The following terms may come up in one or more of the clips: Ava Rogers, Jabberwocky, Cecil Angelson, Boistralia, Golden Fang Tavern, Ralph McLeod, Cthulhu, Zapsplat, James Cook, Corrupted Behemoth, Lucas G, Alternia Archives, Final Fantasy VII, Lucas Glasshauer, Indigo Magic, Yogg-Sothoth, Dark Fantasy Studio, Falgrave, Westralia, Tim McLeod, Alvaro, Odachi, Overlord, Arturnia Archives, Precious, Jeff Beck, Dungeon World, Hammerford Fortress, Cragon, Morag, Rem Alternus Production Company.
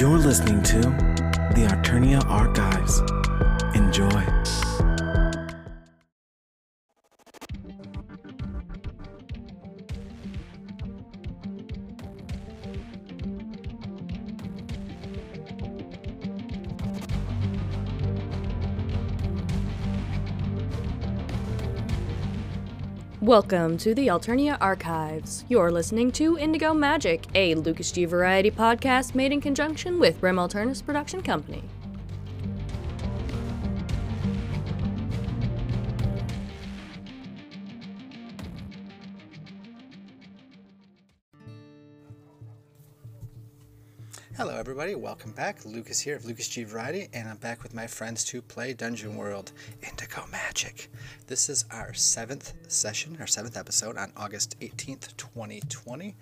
You're listening to the Arturnia Archives. Enjoy. Welcome to the Alternia Archives. You're listening to Indigo Magic, a Lucas G variety podcast made in conjunction with Rem Alternus Production Company. Hello everybody, welcome back. Lucas here of Lucas G Variety, and I'm back with my friends to play Dungeon World, Indigo Magic. This is our seventh session, our seventh episode on August 18th, 2020.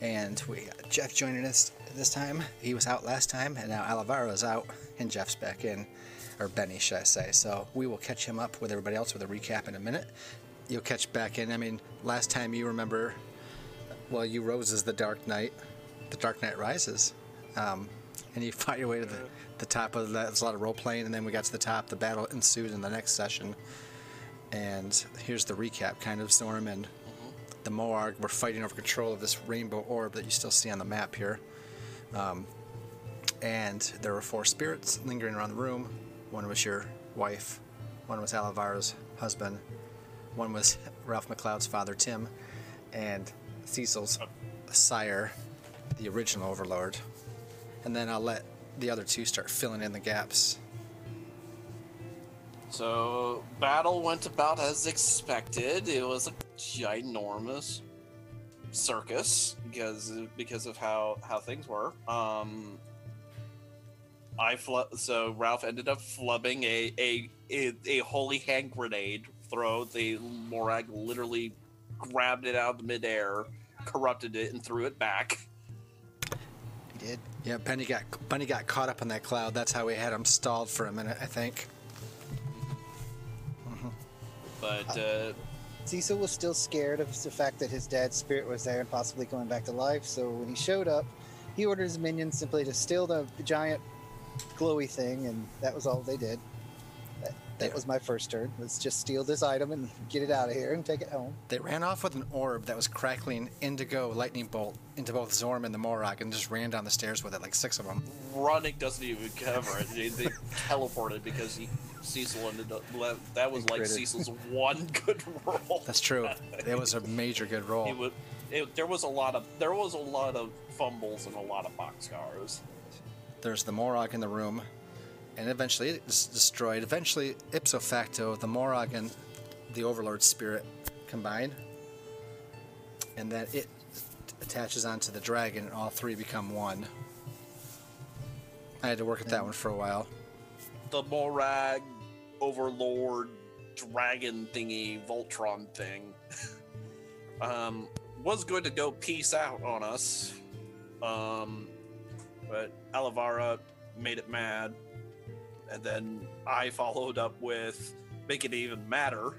And we got Jeff joining us this time. He was out last time, and now Alvaro's out, and Jeff's back in, or Benny, should I say. So we will catch him up with everybody else with a recap in a minute. You'll catch back in. I mean, last time you remember, well, you rose as the Dark Knight Rises. And you fought your way to the top of that. There's a lot of role playing, and then we got to the top. The battle ensued in the next session. And here's the recap, kind of. Zorm and the Morag were fighting over control of this rainbow orb that you still see on the map here. And there were four spirits lingering around the room. One was your wife, one was Alvaro's husband, one was Ralph McLeod's father, Tim, and Cecil's sire, the original Overlord. And then I'll let the other two start filling in the gaps. So, battle went about as expected. It was a ginormous circus because of how things were. So Ralph ended up flubbing a holy hand grenade throw. The Morag literally grabbed it out of midair, corrupted it, and threw it back. He did. Yeah, Benny got caught up in that cloud. That's how we had him stalled for a minute, I think. Mm-hmm. But Cecil was still scared of the fact that his dad's spirit was there and possibly coming back to life. So when he showed up, he ordered his minions simply to steal the giant glowy thing, and that was all they did. That was my first turn. Let's just steal this item and get it out of here and take it home. They ran off with an orb that was crackling indigo lightning bolt into both Zorm and the Morag, and just ran down the stairs with it, like six of them. Running doesn't even cover it. They teleported because Cecil ended up... That was like Cecil's one good roll. That's true. It was a major good roll. There was a lot of fumbles and a lot of boxcars. There's the Morag in the room. And eventually it's destroyed. Eventually, ipso facto, the Morag and the Overlord spirit combine. And then it attaches onto the dragon, and all three become one. I had to work at that one for a while. The Morag, Overlord, dragon thingy, Voltron thing, was going to go peace out on us. But Alvaro made it mad. And then I followed up with make it even madder.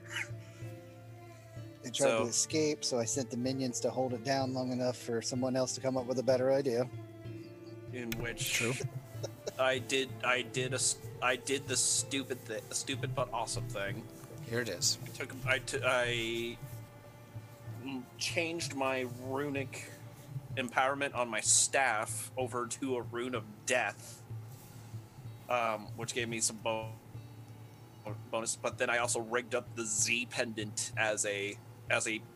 They tried to escape, so I sent the minions to hold it down long enough for someone else to come up with a better idea. In which true. I did the stupid but awesome thing. Here it is. I changed my runic empowerment on my staff over to a rune of death. Which gave me some bonus, but then I also rigged up the Z pendant as a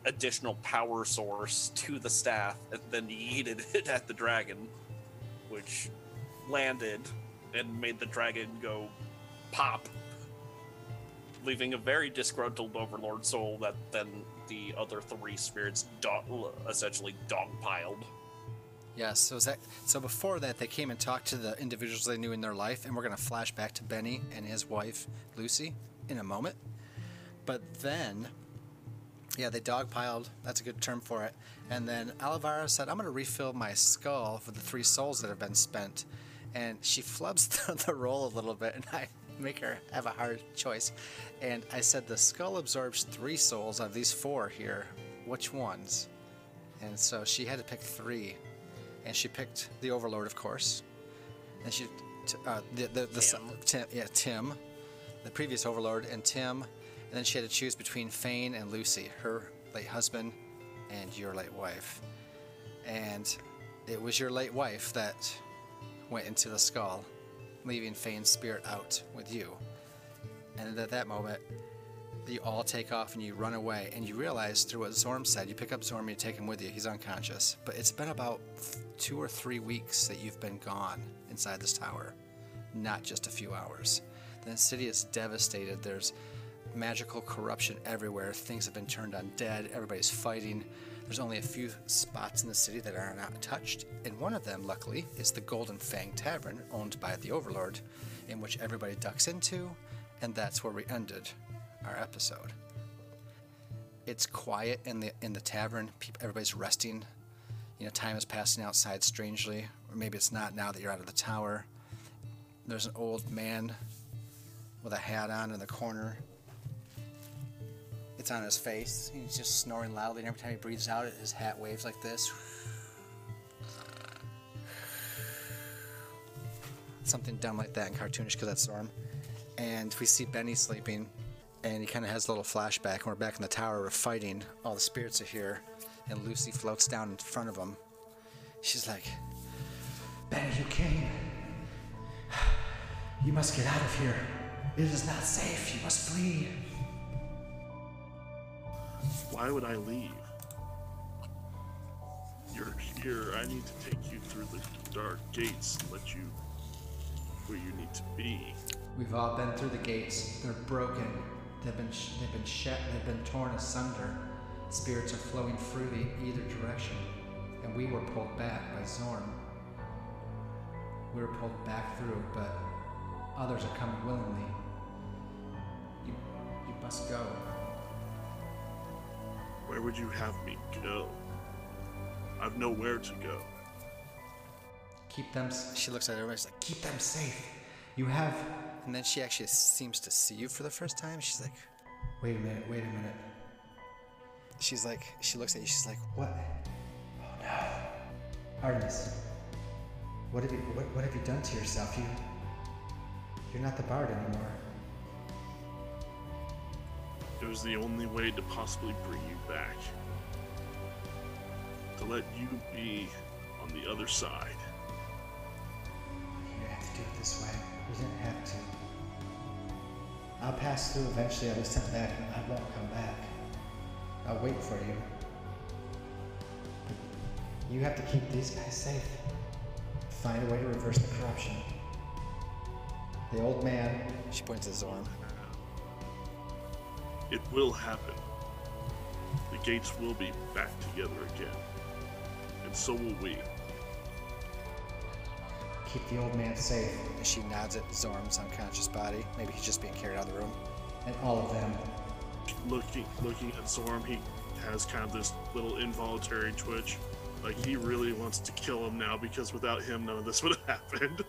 additional power source to the staff, and then yeeted it at the dragon, which landed and made the dragon go pop, leaving a very disgruntled Overlord soul that then the other three spirits essentially dogpiled. Yeah, so before that, they came and talked to the individuals they knew in their life, and we're going to flash back to Benny and his wife, Lucy, in a moment. But then, yeah, they dogpiled, that's a good term for it, and then Alvaro said, I'm going to refill my skull for the three souls that have been spent, and she flubs the roll a little bit, and I make her have a hard choice, and I said, the skull absorbs three souls out of these four here, which ones? And so she had to pick three. And she picked the Overlord, of course. And she, Tim, the previous Overlord, and Tim, and then she had to choose between Fane and Lucy, her late husband and your late wife. And it was your late wife that went into the skull, leaving Fane's spirit out with you. And at that moment, you all take off and you run away, and you realize through what Zorm said, you pick up Zorm and you take him with you. He's unconscious. But it's been about 2 or 3 weeks that you've been gone inside this tower, not just a few hours. The city is devastated. There's magical corruption everywhere. Things have been turned undead. Everybody's fighting. There's only a few spots in the city that are not touched, and one of them, luckily, is the Golden Fang Tavern, owned by the Overlord, in which everybody ducks into, and that's where we ended our episode. It's quiet in the tavern. Everybody's resting. You know, time is passing outside strangely, or maybe it's not now that you're out of the tower. There's an old man with a hat on in the corner. It's on his face. He's just snoring loudly, and every time he breathes out, his hat waves like this. Something dumb like that and cartoonish, because that's Zorm. And we see Benny sleeping, and he kind of has a little flashback, and we're back in the tower. We're fighting. All the spirits are here, and Lucy floats down in front of him. She's like, "Benny, you came. You must get out of here. It is not safe. You must flee." Why would I leave? You're here. I need to take you through the dark gates and let you where you need to be. We've all been through the gates. They're broken. They've been shat. They've been torn asunder. Spirits are flowing through either direction, and we were pulled back by Zorm. We were pulled back through, but others are coming willingly. You must go. Where would you have me go? I've nowhere to go. Keep them. She looks at everybody. She's like, "Keep them safe. You have." And then she actually seems to see you for the first time. She's like, "Wait a minute. Wait a minute." She's like, she looks at you. She's like, "What? Oh no, Artemis. What have you done to yourself? You're not the bard anymore." It was the only way to possibly bring you back. To let you be on the other side. You didn't have to do it this way. You didn't have to. I'll pass through eventually. I was sent back, and I won't come back. I'll wait for you. You have to keep these guys safe. Find a way to reverse the corruption. The old man. She points at Zorm. It will happen. The gates will be back together again. And so will we. Keep the old man safe. And she nods at Zorm's unconscious body. Maybe he's just being carried out of the room. And all of them. Looking at Zorm, he has kind of this little involuntary twitch. Like, he really wants to kill him now, because without him, none of this would have happened.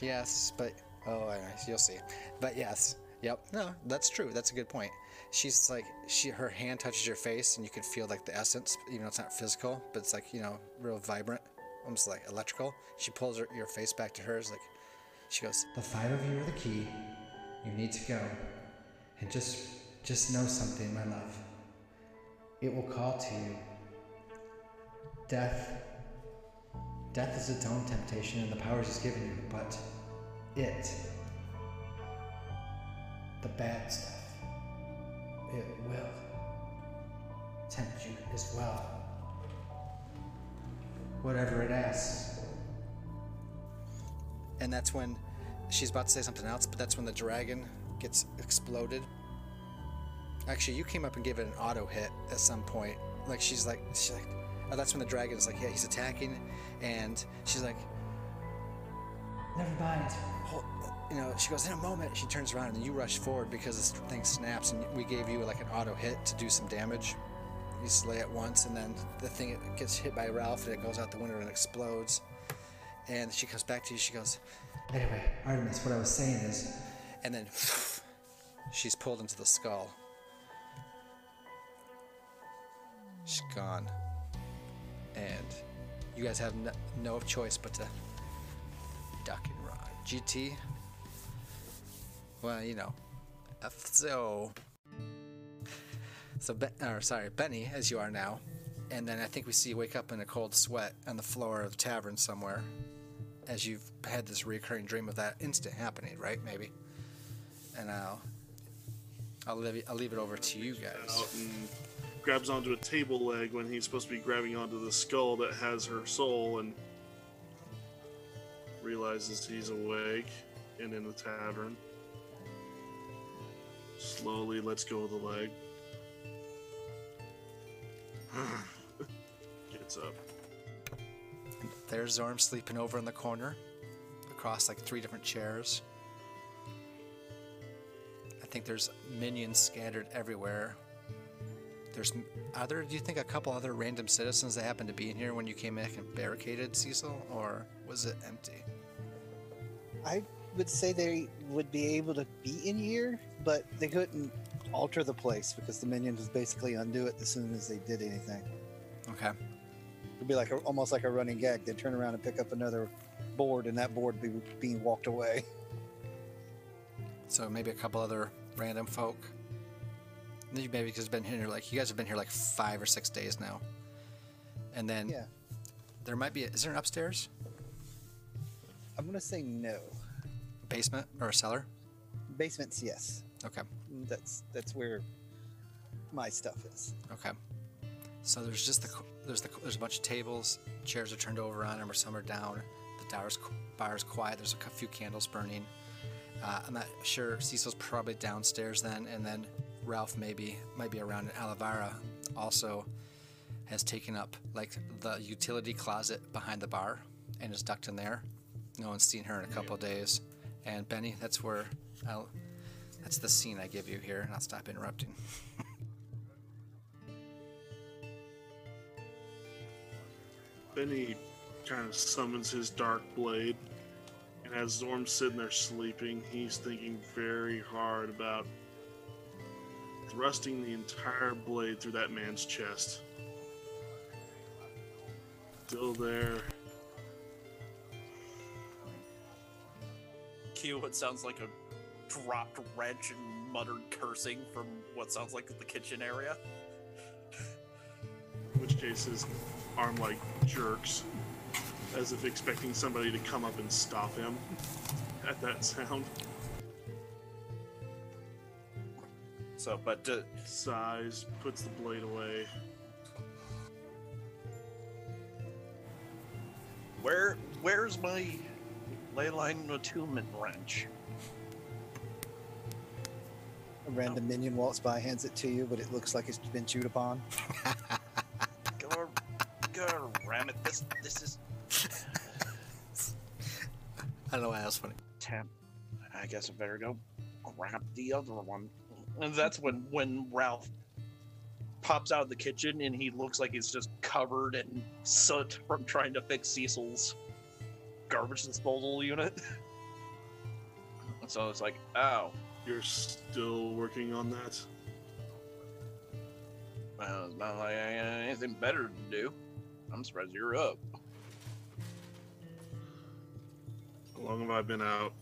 Yes, but... Oh, you'll see. But yes. Yep. No, that's true. That's a good point. She's like, her hand touches your face, and you can feel like the essence, even though it's not physical, but it's like, you know, real vibrant, almost like electrical. She pulls your face back to hers, like, she goes, "The 5 of you are the key. You need to go, and just know something, my love. It will call to you. Death is its own temptation, and the powers it's given you, but it, the bad stuff." It will tempt you as well. Whatever it asks. And that's when she's about to say something else, but that's when the dragon gets exploded. Actually, you came up and gave it an auto hit at some point. Like, she's like, oh, that's when the dragon's like, yeah, he's attacking. And she's like, "Never mind. Hold." You know, she goes, "In a moment." She turns around, and you rush forward because this thing snaps, and we gave you like an auto hit to do some damage. You slay it once, and then the thing gets hit by Ralph, and it goes out the window and explodes. And she comes back to you. She goes, "Anyway, Artemis, what I was saying is..." And then she's pulled into the skull. She's gone. And you guys have no choice but to duck and run. GT. Well, you know. So Benny, as you are now. And then I think we see you wake up in a cold sweat on the floor of the tavern somewhere, as you've had this recurring dream of that instant happening, right? Maybe. And I'll leave it over to you guys. Grabs onto a table leg when he's supposed to be grabbing onto the skull that has her soul, and realizes he's awake and in the tavern. Slowly lets go of the leg. Gets up. There's Zorm sleeping over in the corner, across like 3 different chairs. I think there's minions scattered everywhere. There's other, do you think a couple other random citizens that happened to be in here when you came in and barricaded, Cecil, or was it empty? I would say they would be able to be in here, but they couldn't alter the place because the minions would basically undo it as soon as they did anything. Okay. It'd be like a, almost like a running gag. They'd turn around and pick up another board, and that board would be being walked away. So maybe a couple other random folk. Maybe because it's been here like you guys have been here like 5 or 6 days now. And then yeah. There might be. Is there an upstairs? I'm gonna say no. Basement or a cellar? Basements, yes. Okay. That's where my stuff is. Okay. So there's just there's a bunch of tables, chairs are turned over on them, or some are down. The bar is quiet. There's a few candles burning. I'm not sure. Cecil's probably downstairs then, and then Ralph might be around. And Alvara also has taken up like the utility closet behind the bar and is ducked in there. No one's seen her in a couple of days. And Benny, that's where that's the scene I give you here, and I'll stop interrupting. Benny kind of summons his dark blade, and as Zorm's sitting there sleeping, he's thinking very hard about thrusting the entire blade through that man's chest. Still there. Cue what sounds like a dropped wrench and muttered cursing from what sounds like the kitchen area. In which case is arm like jerks, as if expecting somebody to come up and stop him at that sound. So, but sighs, puts the blade away. Where's my leyline attunement wrench? A random minion walks by, hands it to you, but it looks like it's been chewed upon. Ram it. This is. I don't know why that was funny. Tap. I guess I better go grab the other one. And that's when Ralph pops out of the kitchen and he looks like he's just covered in soot from trying to fix Cecil's garbage disposal unit. So it's like, oh. You're still working on that? Well, it's not like I got anything better to do. I'm surprised you're up. How long have I been out?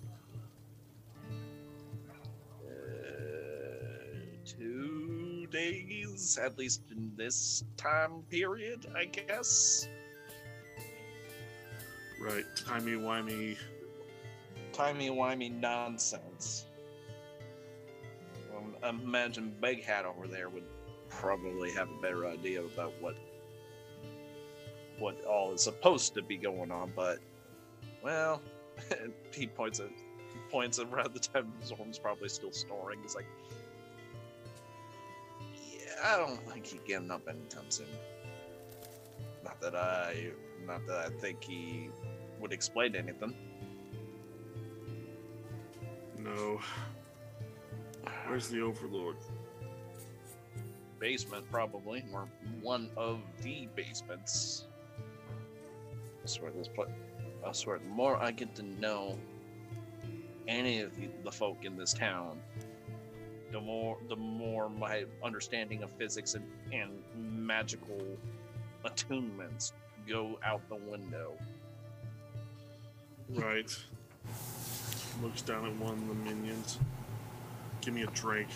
2 days, at least in this time period, I guess. Right, timey-wimey. Timey-wimey nonsense. I imagine Big Hat over there would probably have a better idea about what all is supposed to be going on, but, well, he points around the time Zorm's probably still snoring. He's like, yeah, I don't think he's getting up anytime soon. Not that I think he would explain anything. No. Where's the Overlord? Basement, probably, or one of the basements. I swear, the more I get to know any of the folk in this town, the more my understanding of physics and magical attunements go out the window. Right. Looks down at one of the minions. Give me a drink.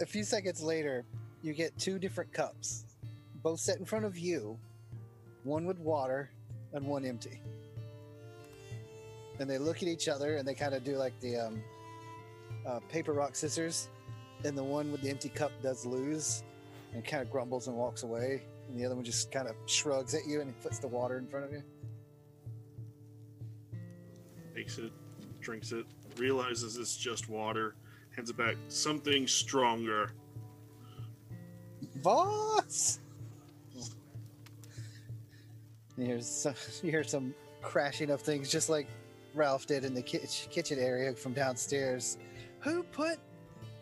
A few seconds later, you get two different cups, both set in front of you, one with water and one empty. And they look at each other and they kind of do like the paper, rock, scissors. And the one with the empty cup does lose and kind of grumbles and walks away. And the other one just kind of shrugs at you and puts the water in front of you. Takes it, drinks it, realizes it's just water, hands it back. Something stronger. Boss! You hear some crashing of things, just like Ralph did in the kitchen area from downstairs. Who put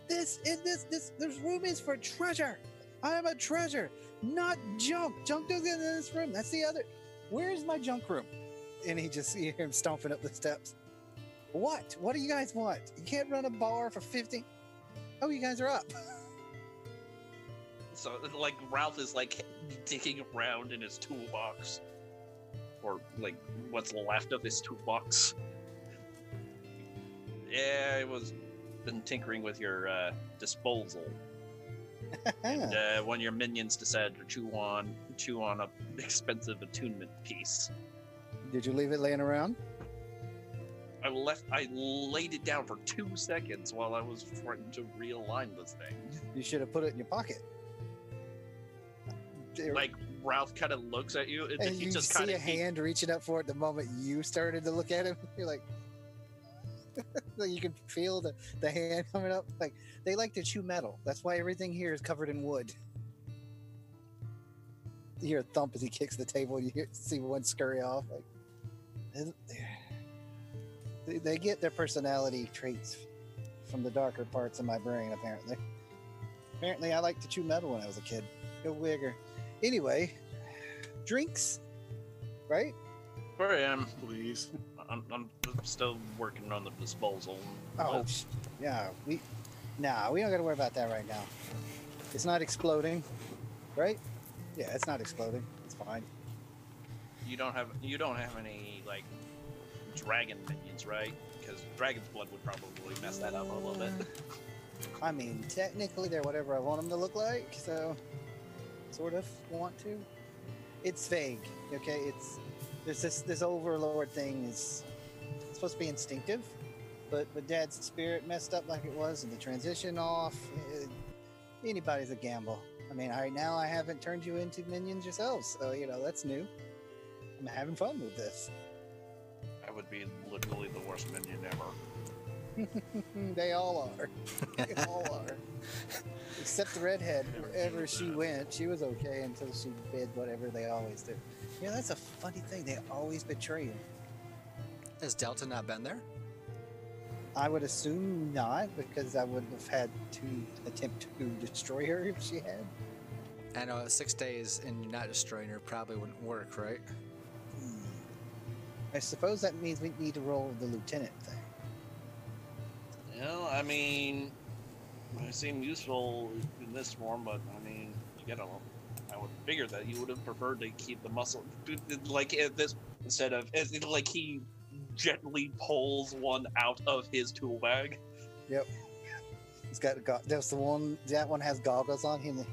this in this? This room is for treasure. I am a treasure, not junk. Junk doesn't get in this room. That's the other. Where is my junk room? And you hear him stomping up the steps. What? What do you guys want? You can't run a bar for 50. Oh, you guys are up. So, like, Ralph is, like, digging around in his toolbox. Or, like, what's left of his toolbox. Yeah, I was been tinkering with your disposal. And one of your minions decided to chew on a expensive attunement piece. Did you leave it laying around? I laid it down for 2 seconds while I was trying to realign this thing. You should have put it in your pocket. Like, Ralph kind of looks at you, and he just kind of... you see a hand reaching up for it the moment you started to look at him. You're like... You can feel the hand coming up. Like, they like to chew metal. That's why everything here is covered in wood. You hear a thump as he kicks the table, and you see one scurry off. Like, they get their personality traits from the darker parts of my brain, apparently. Apparently, I liked to chew metal when I was a kid. Go wigger. Anyway, drinks, right? Where I am, please. I'm still working on the disposal. Oh, yeah. We don't got to worry about that right now. It's not exploding, right? Yeah, it's not exploding. It's fine. You don't have any like dragon minions, right? Because dragon's blood would probably mess that up a little bit. I mean, technically, they're whatever I want them to look like, so. Sort of want to. It's vague, okay? There's this overlord thing is supposed to be instinctive, but with Dad's spirit messed up like it was and the transition off, anybody's a gamble. I mean, right now I haven't turned you into minions yourselves, so you know that's new. I'm having fun with this. I would be literally the worst minion ever. They all are. They all are. Except the redhead. Wherever she went, she was okay until she did whatever they always do. You know, that's a funny thing. They always betray you. Has Delta not been there? I would assume not, because I wouldn't have had to attempt to destroy her if she had. I know 6 days and not destroying her probably wouldn't work, right? I suppose that means we need to roll the lieutenant thing. Well, I mean... I seem useful in this form, but I mean, you gotta. I would figure that you would have preferred to keep the muscle, like at this, instead of like he gently pulls one out of his tool bag. Yep. He's got. That's the one. That one has goggles on him.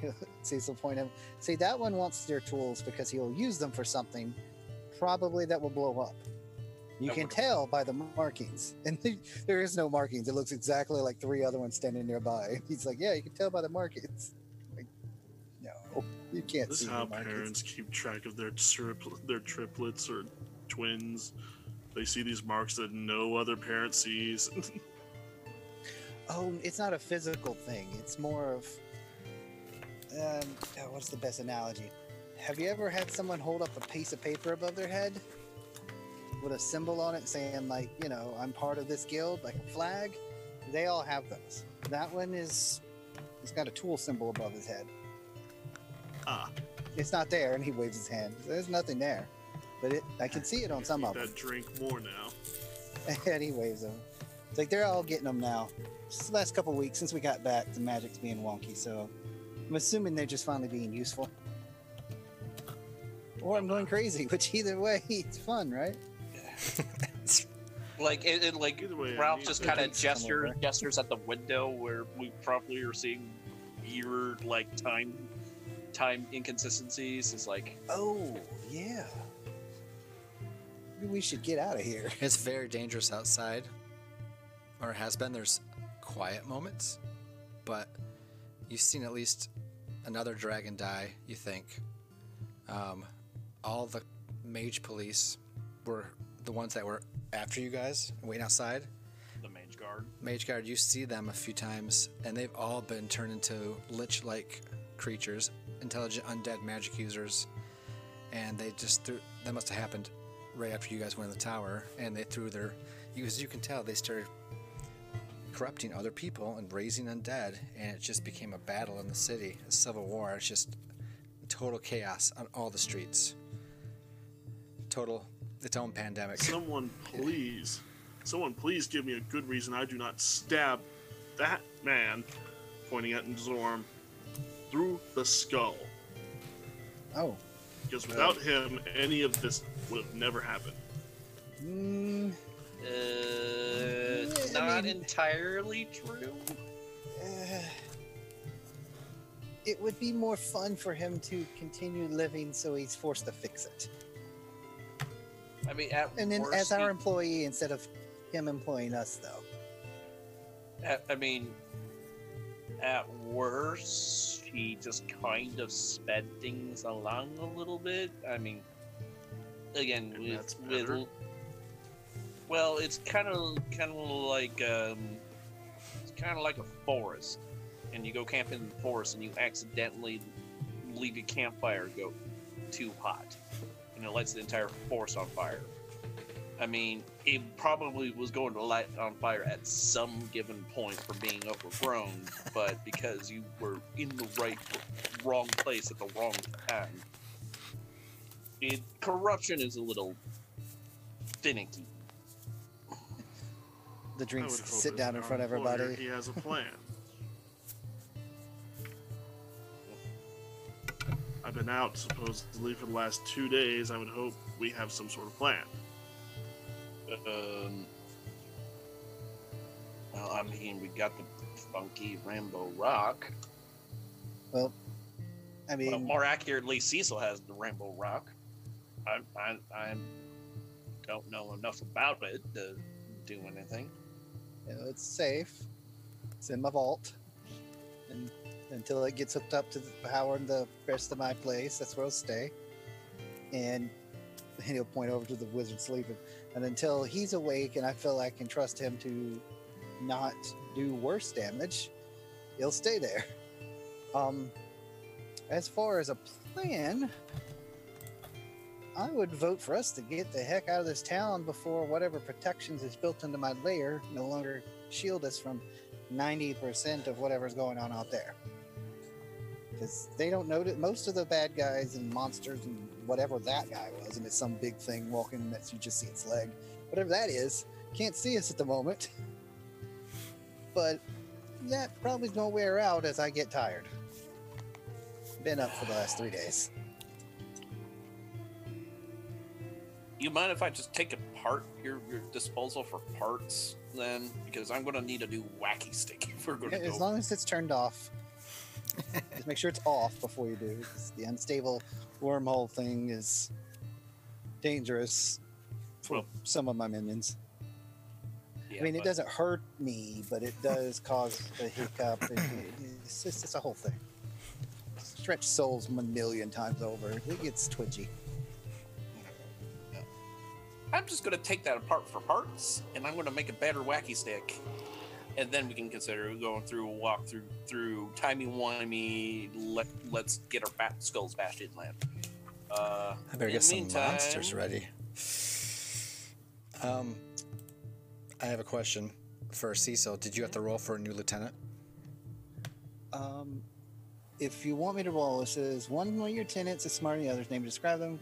Cecil pointed. See, that one wants their tools because he'll use them for something. Probably that will blow up. You can tell by the markings, and there is no markings. It looks exactly like three other ones standing nearby. He's like, "Yeah, you can tell by the markings." Like, no, you can't. This is how parents keep track of their triplets or twins. They see these marks that no other parent sees. Oh, it's not a physical thing. It's more of what's the best analogy? Have you ever had someone hold up a piece of paper above their head with a symbol on it saying, like, you know, I'm part of this guild, like a flag? They all have those. That one is, it's got a tool symbol above his head. Ah. It's not there, and he waves his hand. There's nothing there. But I can see it on some of them. That drink more now. And he waves them. It's like, they're all getting them now. Just the last couple of weeks since we got back, the magic's being wonky, so I'm assuming they're just finally being useful. Or I'm going crazy, which either way, it's fun, right? like, and like way, Ralph just kind of gestures at the window where we probably are seeing weird like time inconsistencies. It's like, oh yeah, maybe we should get out of here. It's very dangerous outside, or it has been. There's quiet moments, but you've seen at least another dragon die. You think all the mage police were the ones that were after you guys waiting outside. The mage guard. Mage guard. You see them a few times, and they've all been turned into lich-like creatures, intelligent undead magic users, and they just threw. That must have happened right after you guys went in the tower, and they threw their. As you can tell, they started corrupting other people and raising undead, and it just became a battle in the city, a civil war. It's just total chaos on all the streets. Total. Its own pandemic. Someone please, someone please give me a good reason I do not stab that man, pointing at Zorm, through the skull. Oh. Because without him, any of this would have never happened. Not entirely true. It would be more fun for him to continue living, so he's forced to fix it. I mean, and then as our employee instead of him employing us, though. I mean, at worst, he just kind of sped things along a little bit. I mean, again, well, it's kind of like it's kind of like a forest, and you go camping in the forest, and you accidentally leave your campfire go too hot. And it lights the entire forest on fire. I mean, it probably was going to light on fire at some given point for being overgrown, but because you were in the wrong place at the wrong time, corruption is a little finicky. The drinks sit down in front of everybody. He has a plan. I've been out supposedly for the last 2 days. I would hope we have some sort of plan. Well, I mean, we got the funky Rambo Rock. Well, I mean, well, more accurately, Cecil has the Rambo Rock. I don't know enough about it to do anything. You know, it's safe. It's in my vault. And until it gets hooked up to Howard and the rest of my place, that's where I'll stay. And he'll point over to the wizard sleeping. And until he's awake and I feel I can trust him to not do worse damage, he'll stay there. As far as a plan, I would vote for us to get the heck out of this town before whatever protections is built into my lair no longer shield us from 90% of whatever's going on out there. Because they don't know that most of the bad guys and monsters and whatever that guy was, and it's some big thing walking that you just see its leg, whatever that is, can't see us at the moment. But that probably's gonna wear out as I get tired. Been up for the last 3 days. You mind if I just take apart your disposal for parts then? Because I'm gonna need a new wacky stick if we're gonna go. As long as it's turned off. Just make sure it's off before you do. The unstable wormhole thing is dangerous for some of my minions. Yeah, I mean, it doesn't hurt me, but it does cause a hiccup. It's a whole thing. Stretch souls a million times over. It gets twitchy. I'm just going to take that apart for parts, and I'm going to make a better wacky stick, and then we can consider going through a walk through timey-wimey. Let's get our skulls bashed in land. I better get some monsters ready. I have a question for Cecil. Did you have to roll for a new lieutenant? If you want me to roll, it says one of your tenants is smarter than the other's name to describe them.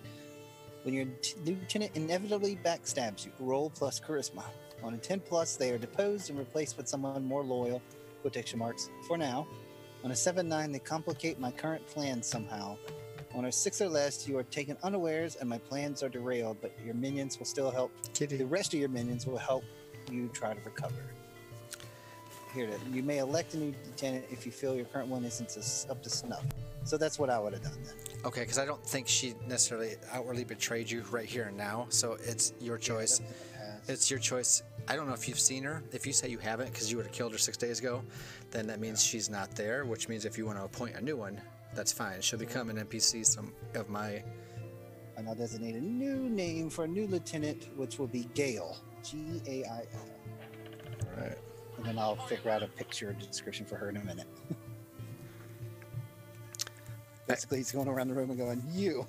When your lieutenant inevitably backstabs you, roll plus charisma. On a 10+, they are deposed and replaced with someone more loyal, quotation marks, for now. On a 7-9, they complicate my current plan somehow. On a 6 or less, you are taken unawares and my plans are derailed, but your minions will still help. Kitty. The rest of your minions will help you try to recover. Here, you may elect a new lieutenant if you feel your current one isn't up to snuff. So that's what I would have done then. Okay, because I don't think she necessarily outwardly betrayed you right here and now, so it's your choice. Yeah, it's your choice. I don't know if you've seen her. If you say you haven't because you would have killed her 6 days ago, then that means she's not there, which means if you want to appoint a new one, that's fine. She'll become an NPC of my... And I'll designate a new name for a new lieutenant, which will be Gale. G-A-I-L. All right. And then I'll figure out a picture or description for her in a minute. Basically, he's going around the room and going, you.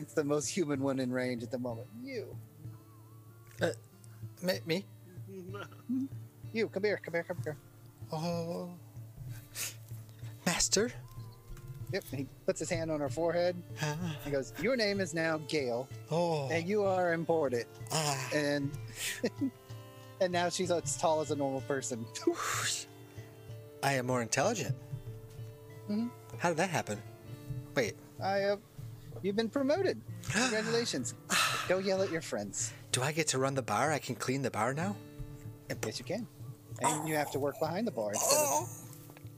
It's the most human one in range at the moment. You. Me? You, come here. Oh. Master? Yep, and he puts his hand on her forehead and goes, your name is now Gale. Oh. And you are imported. Ah. And now she's as tall as a normal person. I am more intelligent. Mm-hmm. How did that happen? Wait. You've been promoted. Congratulations. Go yell at your friends. Do I get to run the bar? I can clean the bar now? Yes, you can. And you have to work behind the bar instead of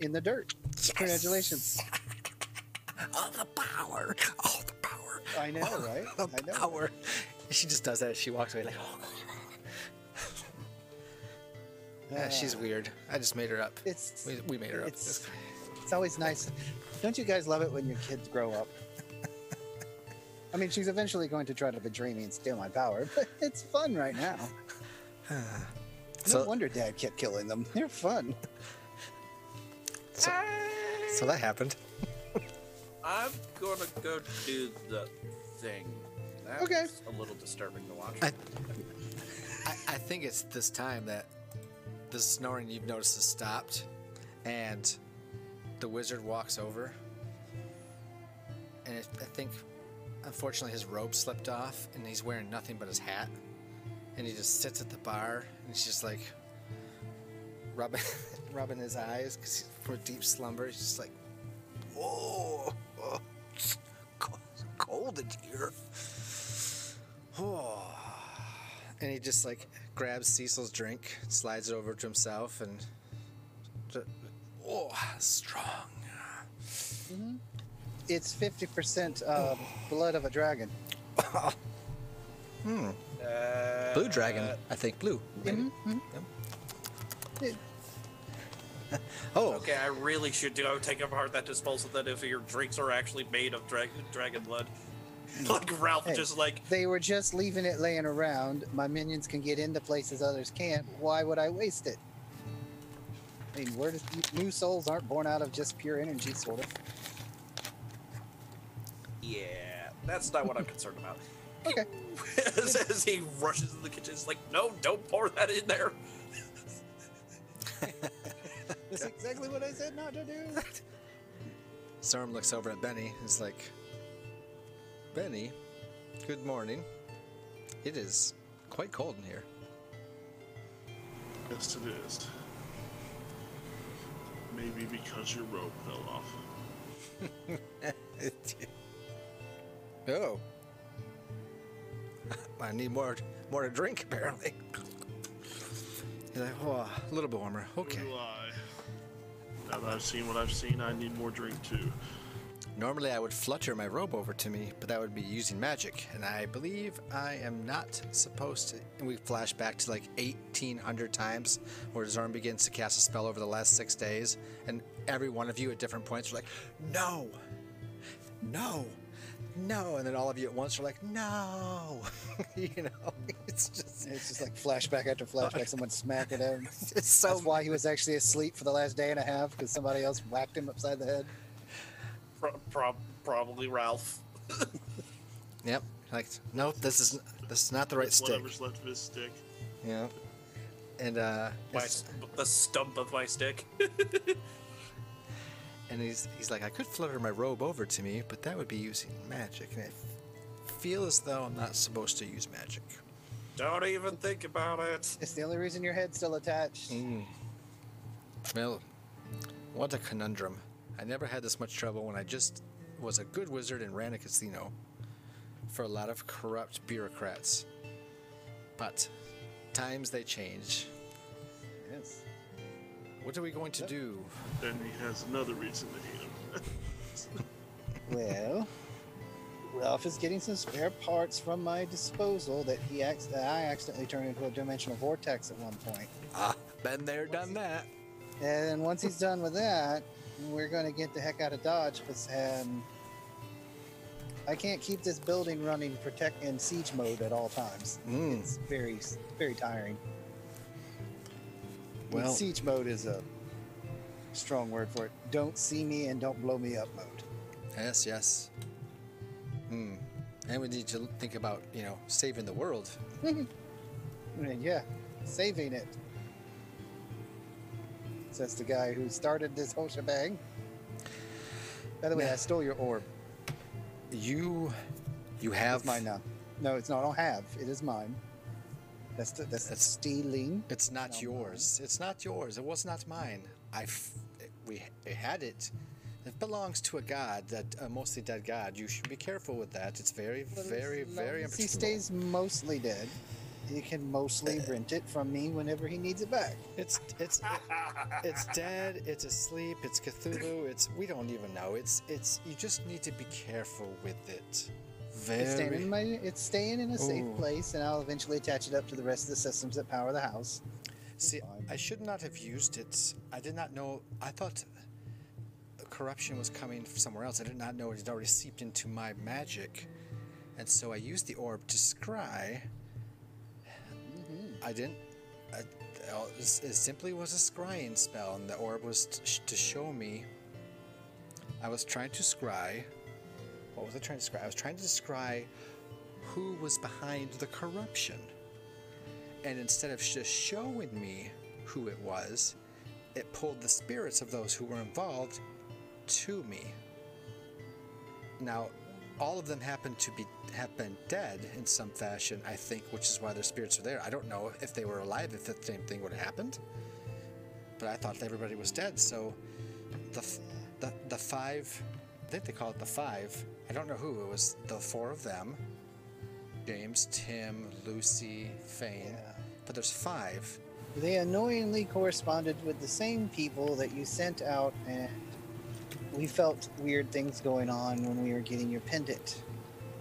in the dirt. Yes. Congratulations. All the power. All the power. I know, right? I know. Power. She just does that as she walks away like, oh. She's weird. I just made her up. We made her up. It's always nice. Don't you guys love it when your kids grow up? I mean, she's eventually going to try to betray me and steal my power, but it's fun right now. No wonder Dad kept killing them. They're fun. So that happened. I'm gonna go do the thing. That's okay. A little disturbing to watch. I think it's this time that the snoring you've noticed has stopped, and the wizard walks over, and I think... Unfortunately, his robe slipped off, and he's wearing nothing but his hat. And he just sits at the bar, and he's just like rubbing his eyes because he's for a deep slumber. He's just like, "Whoa, it's cold in here." Oh. And he just like grabs Cecil's drink, slides it over to himself, and strong. Mm-hmm. It's 50% blood of a dragon. Blue dragon, I think. Blue. Mm-hmm. Yep. Oh. Okay, I really should take apart that disposal. That if your drinks are actually made of dragon blood, like Ralph, they were just leaving it laying around. My minions can get into places others can't. Why would I waste it? I mean, new souls aren't born out of just pure energy, sort of. Yeah, that's not what I'm concerned about. Okay. As he rushes into the kitchen, it's like, no, don't pour that in there. That's exactly what I said not to do. Zorm looks over at Benny. He's like, Benny, good morning. It is quite cold in here. Yes, it is. Maybe because your robe fell off. It did. Oh, I need more to drink, apparently. You're like, oh, a little bit warmer. Okay. Now that I've seen what I've seen, I need more drink, too. Normally, I would flutter my robe over to me, but that would be using magic, and I believe I am not supposed to. And we flash back to, like, 1,800 times where Zorm begins to cast a spell over the last 6 days, and every one of you at different points are like, no! No! No, and then all of you at once are like, no, you know, it's just like flashback after flashback, someone smacking him. It's so That's why he was actually asleep for the last day and a half, because somebody else whacked him upside the head. Probably Ralph. Yep. Like, no, this is not the right stick. Whatever's left of his stick. Yeah. And the stump of my stick. And he's like, I could flutter my robe over to me, but that would be using magic, and I feel as though I'm not supposed to use magic. Don't even think about it. It's the only reason your head's still attached. Well, what a conundrum. I never had this much trouble when I just was a good wizard and ran a casino for a lot of corrupt bureaucrats. But times they change. Yes. What are we going to do? Then he has another reason to hate him. Well, Ralph is getting some spare parts from my disposal that I accidentally turned into a dimensional vortex at one point. Ah, been there, done that. And once he's done with that, we're going to get the heck out of Dodge. Because I can't keep this building running protect and siege mode at all times. Mm. It's very, very tiring. Well, and siege mode is a strong word for it. Don't see me and don't blow me up mode. Yes, yes. Hmm. And we need to think about, you know, saving the world. Yeah, saving it. That's the guy who started this whole shebang. By the way, I stole your orb. You have... It's mine now. No, it's not. I don't have. It is mine. That's stealing. It's not yours. Mine. It's not yours. It was not mine. We had it. It belongs to a god, a mostly dead god. You should be careful with that. It's very, very, very important. He stays mostly dead. He can mostly rent it from me whenever he needs it back. It's dead. It's asleep. It's Cthulhu. We don't even know. You just need to be careful with it. It's staying in a safe place, and I'll eventually attach it up to the rest of the systems that power the house. See, I should not have used it. I did not know. I thought corruption was coming from somewhere else. I did not know it had already seeped into my magic, and so I used the orb to scry. I didn't. It simply was a scrying spell, and the orb was to show me. I was trying to scry. What was I trying to scry? I was trying to scry who was behind the corruption. And instead of just showing me who it was, it pulled the spirits of those who were involved to me. Now, all of them have been dead in some fashion, I think, which is why their spirits are there. I don't know if they were alive, if that same thing would have happened. But I thought everybody was dead, so the five, I think they call it the five. I don't know who it was. The four of them: James, Tim, Lucy, Fane. Yeah. But there's five. They annoyingly corresponded with the same people that you sent out, and we felt weird things going on when we were getting your pendant.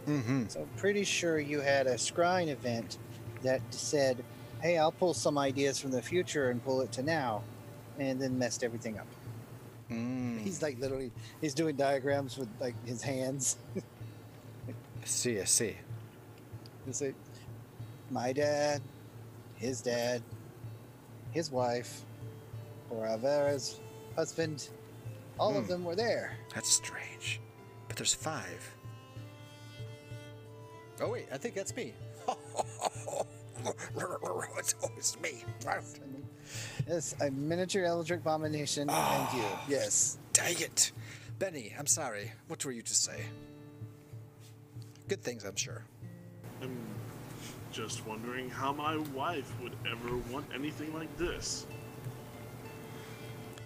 Mm-hmm. So I'm pretty sure you had a scrying event that said, hey, I'll pull some ideas from the future and pull it to now, and then messed everything up. Mm. He's like literally, he's doing diagrams with like his hands. I see. It's like, my dad, his wife, or Alvara's husband, all of them were there. That's strange. But there's five. Oh, wait, I think that's me. It's always me. Yes, a miniature eldritch abomination and you. Yes. Dang it. Benny, I'm sorry. What were you to say? Good things, I'm sure. I'm just wondering how my wife would ever want anything like this.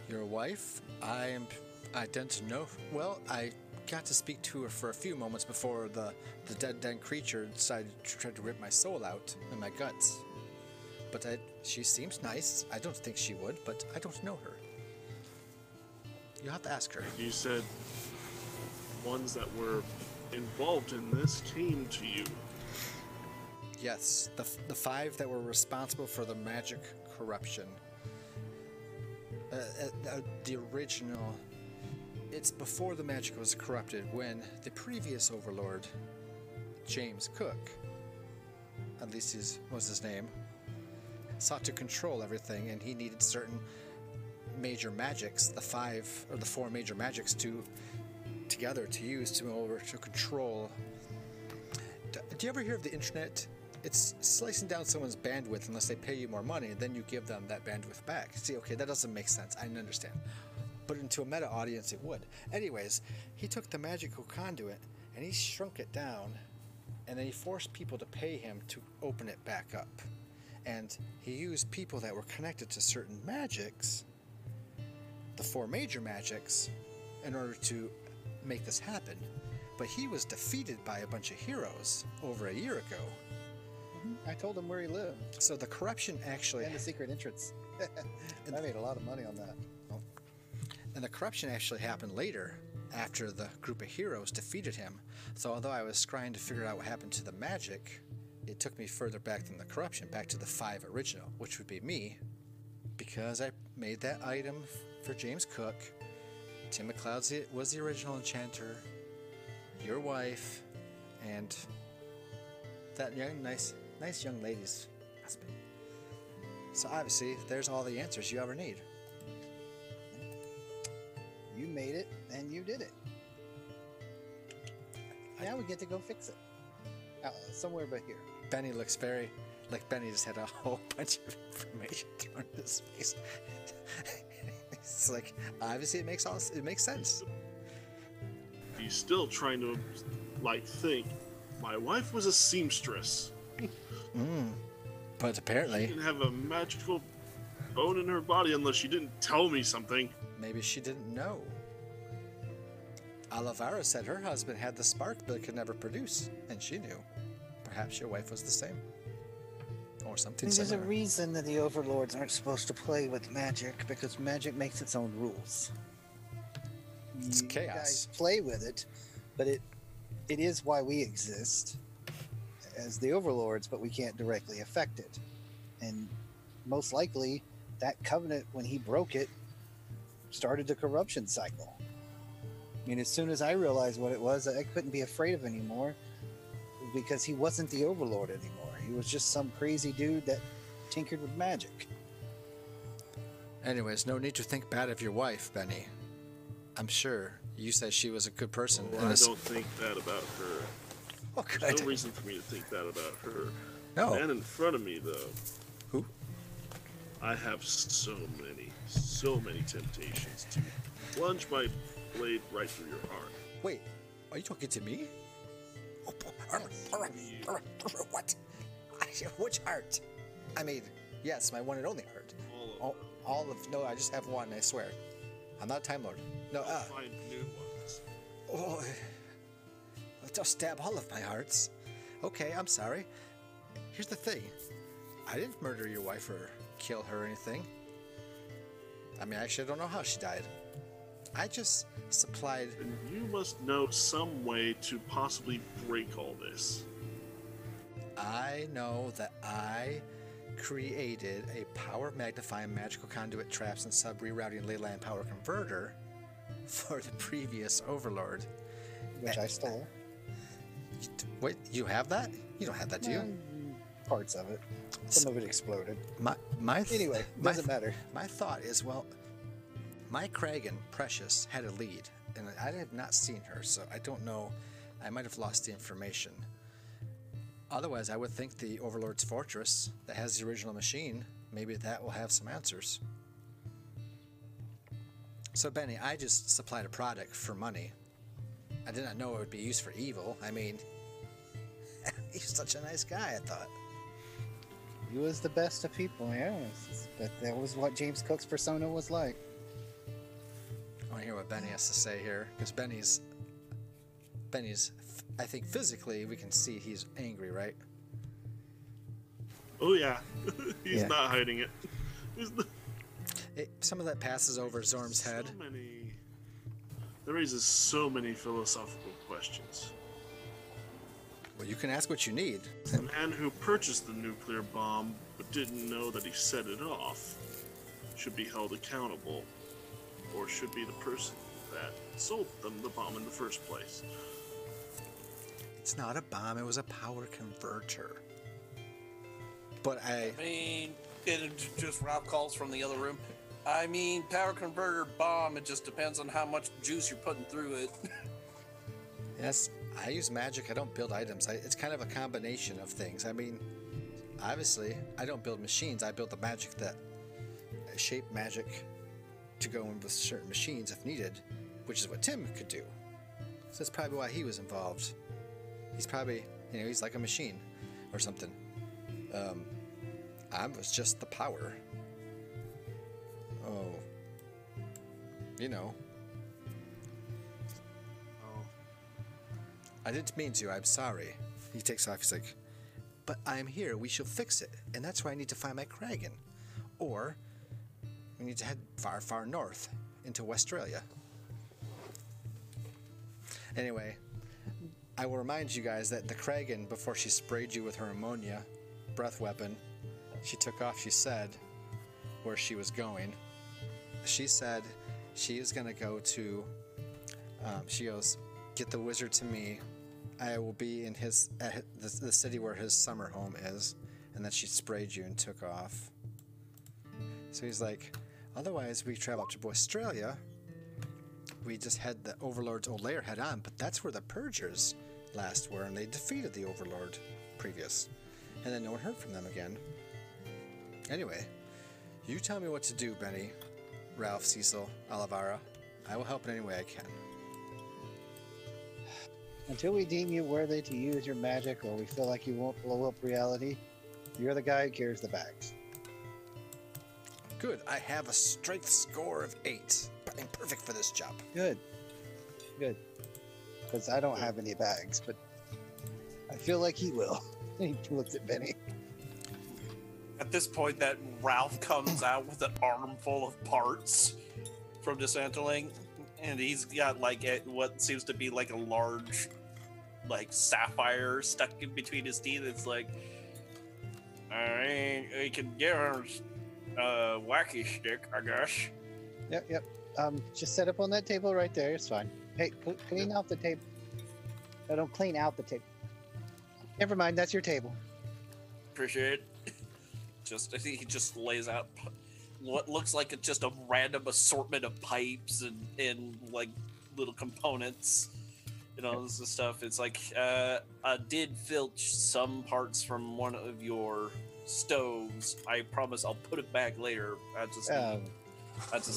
Your wife? I don't know. Well, I got to speak to her for a few moments before the dead creature decided to try to rip my soul out and my guts. But she seems nice. I don't think she would, but I don't know her. You'll have to ask her. You said ones that were involved in this came to you. Yes, the five that were responsible for the magic corruption. The original... It's before the magic was corrupted, when the previous Overlord, James Cook, at least was his name, sought to control everything, and he needed certain major magics, the four major magics together to use to control. Do you ever hear of the internet? It's slicing down someone's bandwidth unless they pay you more money, and then you give them that bandwidth back. See, okay, that doesn't make sense. I understand. But into a meta audience, it would. Anyways, he took the magical conduit, and he shrunk it down, and then he forced people to pay him to open it back up. And he used people that were connected to certain magics, the four major magics, in order to make this happen, but he was defeated by a bunch of heroes over a year ago. I told him where he lived. So the corruption actually... And the secret entrance. I made a lot of money on that. Oh. And the corruption actually happened later, after the group of heroes defeated him. So although I was trying to figure out what happened to the magic, it took me further back than the corruption, back to the 5 original, which would be me, because I made that item for James Cook. Tim McLeod was the original enchanter, your wife, and that young, nice young lady's husband. So obviously, there's all the answers you ever need. You made it, and you did it. Now we get to go fix it. Somewhere but here. Benny looks very... Like Benny just had a whole bunch of information thrown in his face. It's like, obviously it makes sense. He's still trying to, like, think. My wife was a seamstress. But apparently... She didn't have a magical bone in her body unless she didn't tell me something. Maybe she didn't know. Olivara said her husband had the spark but could never produce, and she knew. Perhaps your wife was the same. Or something similar. There's a reason that the overlords aren't supposed to play with magic, because magic makes its own rules. It's chaos. You guys play with it, but it is why we exist as the overlords, but we can't directly affect it. And most likely, that covenant, when he broke it, started the corruption cycle. I mean, as soon as I realized what it was, I couldn't be afraid of anymore, because he wasn't the overlord anymore. He was just some crazy dude that tinkered with magic. Anyways, no need to think bad of your wife, Benny. I'm sure you said she was a good person. Well, I don't think that about her. Oh, there's no reason for me to think that about her. No. The man in front of me, though. Who? I have so many temptations to plunge my blade right through your heart. Wait, are you talking to me? What? Which heart? I mean, yes, my one and only heart. No, I just have one, I swear. I'm not a Time Lord. No, find new ones. Oh, don't stab all of my hearts. Okay, I'm sorry. Here's the thing. I didn't murder your wife or kill her or anything. I mean, actually, I don't know how she died. I just supplied... And you must know some way to possibly break all this. I know that I created a power magnifying magical conduit traps and sub-rerouting leyline power converter for the previous overlord. Which I stole. Wait, you have that? You don't have that, do you? Parts of it. Some of it exploded. Anyway, doesn't matter. My thought is, well... My Cragon, Precious, had a lead, and I have not seen her, so I don't know. I might have lost the information. Otherwise, I would think the Overlord's Fortress that has the original machine, maybe that will have some answers. So, Benny, I just supplied a product for money. I did not know it would be used for evil. I mean, he's such a nice guy, I thought. He was the best of people, yeah. That was what James Cook's persona was like. I want to hear what Benny has to say here, because Benny's, I think physically we can see he's angry, right? Oh yeah, he's not hiding it. Some of that passes over Zorm's head. That raises so many philosophical questions. Well, you can ask what you need. The man who purchased the nuclear bomb but didn't know that he set it off should be held accountable. Or should be the person that sold them the bomb in the first place. It's not a bomb, it was a power converter. But I mean, it just Rob calls from the other room. I mean, power converter, bomb, it just depends on how much juice you're putting through it. Yes, I use magic, I don't build items. It's kind of a combination of things. I mean, obviously, I don't build machines, I build the magic that... shape magic to go in with certain machines if needed, which is what Tim could do. So that's probably why he was involved. He's probably, you know, he's like a machine or something. I was just the power. You know. I didn't mean to, I'm sorry. He takes off, he's like, but I'm here, we shall fix it, and that's why I need to find my Cragon. Or, we need to head far, far north, into Westralia. Anyway, I will remind you guys that the Cragon, before she sprayed you with her ammonia breath weapon, she took off, she said, where she was going. She said she is going to go to, she goes, get the wizard to me. I will be in his, at the city where his summer home is. And then she sprayed you and took off. So he's like, otherwise we travel up to Boistralia. We just had the Overlord's old lair head on, but that's where the Purgers last were, and they defeated the Overlord previous. And then no one heard from them again. Anyway, you tell me what to do, Benny, Ralph, Cecil, Olivara. I will help in any way I can. Until we deem you worthy to use your magic, or we feel like you won't blow up reality, you're the guy who carries the bags. Good. I have a strength score of 8. I'm perfect for this job. Good. Good. Because I don't have any bags, but I feel like he will. He looks at Benny. At this point, that Ralph comes out with an armful of parts from dismantling, and he's got like a, what seems to be like a large, like sapphire stuck in between his teeth. It's like, I can give him a wacky stick, I guess. Yep, yep. Just set up on that table right there. It's fine. Hey, clean off the table. No, don't clean out the table. Never mind. That's your table. Appreciate it. Just, he just lays out what looks like it's just a random assortment of pipes and like little components and all this stuff. It's like, I did filch some parts from one of your stoves. I promise I'll put it back later. I just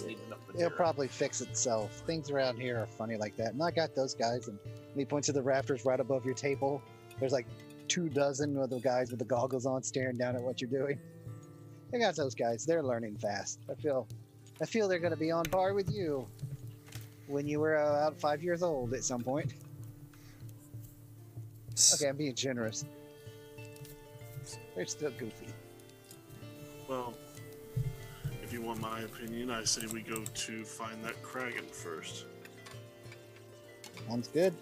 need enough material. It'll probably fix itself. Things around here are funny like that. And I got those guys, and he points to the rafters right above your table. There's like 2 dozen other guys with the goggles on staring down at what you're doing. I got those guys. They're learning fast. I feel they're going to be on par with you when you were about 5 years old at some point. Okay, I'm being generous. They're still goofy. Well, if you want my opinion, I say we go to find that Cragon first. Sounds good.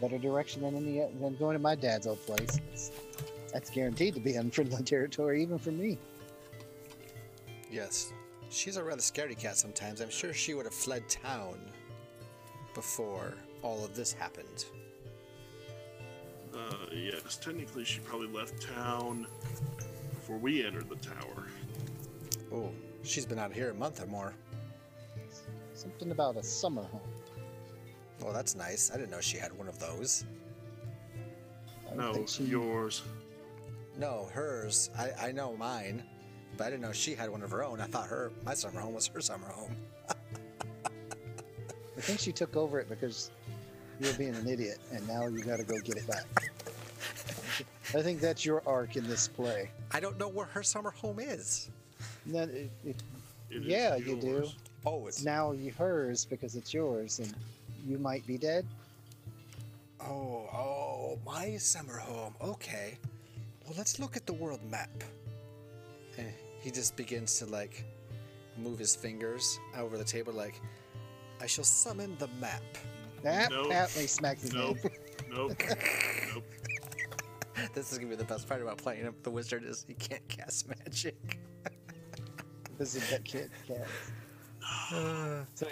Better direction than going to my dad's old place. That's guaranteed to be unfriendly territory, even for me. Yes. She's a rather scaredy cat sometimes. I'm sure she would have fled town before all of this happened. Yes. Technically, she probably left town before we entered the tower. Oh, she's been out here a month or more. Something about a summer home. Oh, that's nice. I didn't know she had one of those. No, yours. No, hers. I know mine, but I didn't know she had one of her own. I thought my summer home was her summer home. I think she took over it because you were being an idiot, and now you got to go get it back. I think that's your arc in this play. I don't know where her summer home is. No, yeah, you do. Oh, it's now hers because it's yours, and you might be dead. Oh, my summer home. Okay. Well, let's look at the world map. And he just begins to, like, move his fingers over the table, like, I shall summon the map. Nope. This is going to be the best part about playing the wizard is he can't cast magic. This is that kid cast. So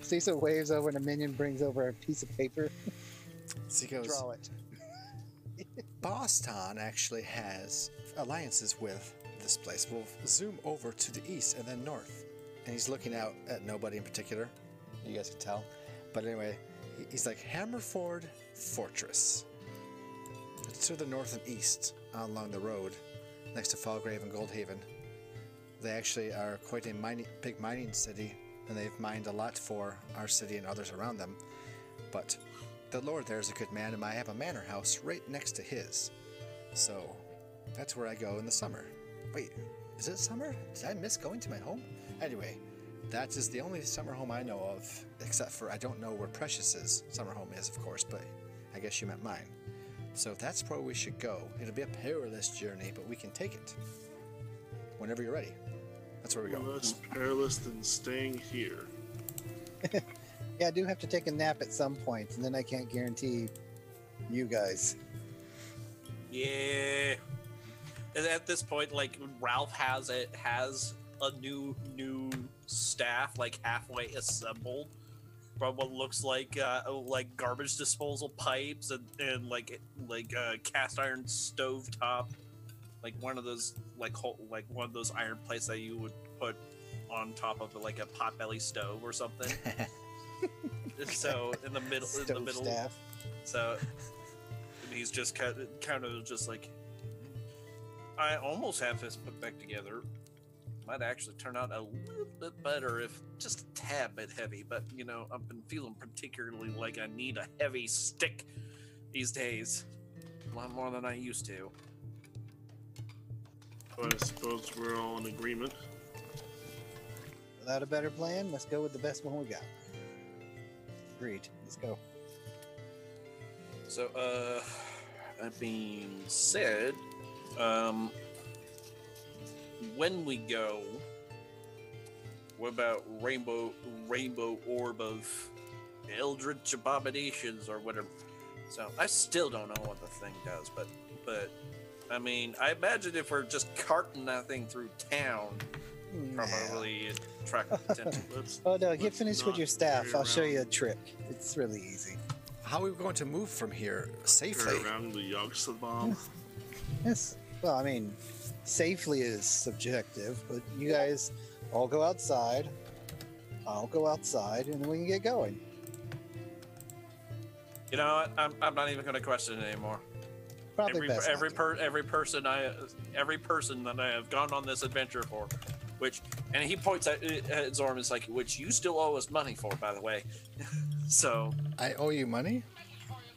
Cecil waves over and a minion brings over a piece of paper. So he goes, draw it. Boston actually has alliances with this place. We'll zoom over to the east and then north. And he's looking out at nobody in particular. You guys can tell. But anyway, he's like, Hammerford Fortress. It's to the north and east along the road next to Falgrave and Goldhaven. They actually are quite a big mining city, and they've mined a lot for our city and others around them. But the lord there is a good man, and I have a manor house right next to his. So that's where I go in the summer. Wait, is it summer? Did I miss going to my home? Anyway, that is the only summer home I know of, except for I don't know where Precious's summer home is, of course, but I guess you meant mine. So that's where we should go. It'll be a perilous journey, but we can take it. Whenever you're ready. That's where we go. Well, that's perilous than staying here. Yeah, I do have to take a nap at some point, and then I can't guarantee you guys. Yeah. And at this point, like, Ralph has a new staff, like, halfway assembled from what looks like garbage disposal pipes and like cast iron stove top, like one of those one of those iron plates that you would put on top of like a potbelly stove or something. So in the middle staff. So he's just kind of just like, I almost have this put back together. Might actually turn out a little bit better if just a tad bit heavy, but you know, I've been feeling particularly like I need a heavy stick these days. A lot more than I used to. Well, I suppose we're all in agreement. Without a better plan, let's go with the best one we got. Agreed. Let's go. So, that being said, when we go, what about Rainbow Orb of Eldritch Abominations or whatever? So I still don't know what the thing does, but I mean, I imagine if we're just carting that thing through town, probably attract attention. Oh no, get finished with your staff. I'll show you a trick. It's really easy. How are we going to move from here safely? Around the Yogg-Sothoth. Yes. Well, I mean, safely is subjective, but you guys all go outside. I'll go outside, and then we can get going. You know what? I'm not even going to question it anymore. Probably every person that I have gone on this adventure for, which, and he points at Zorm, is like, which you still owe us money for, by the way. So I owe you money?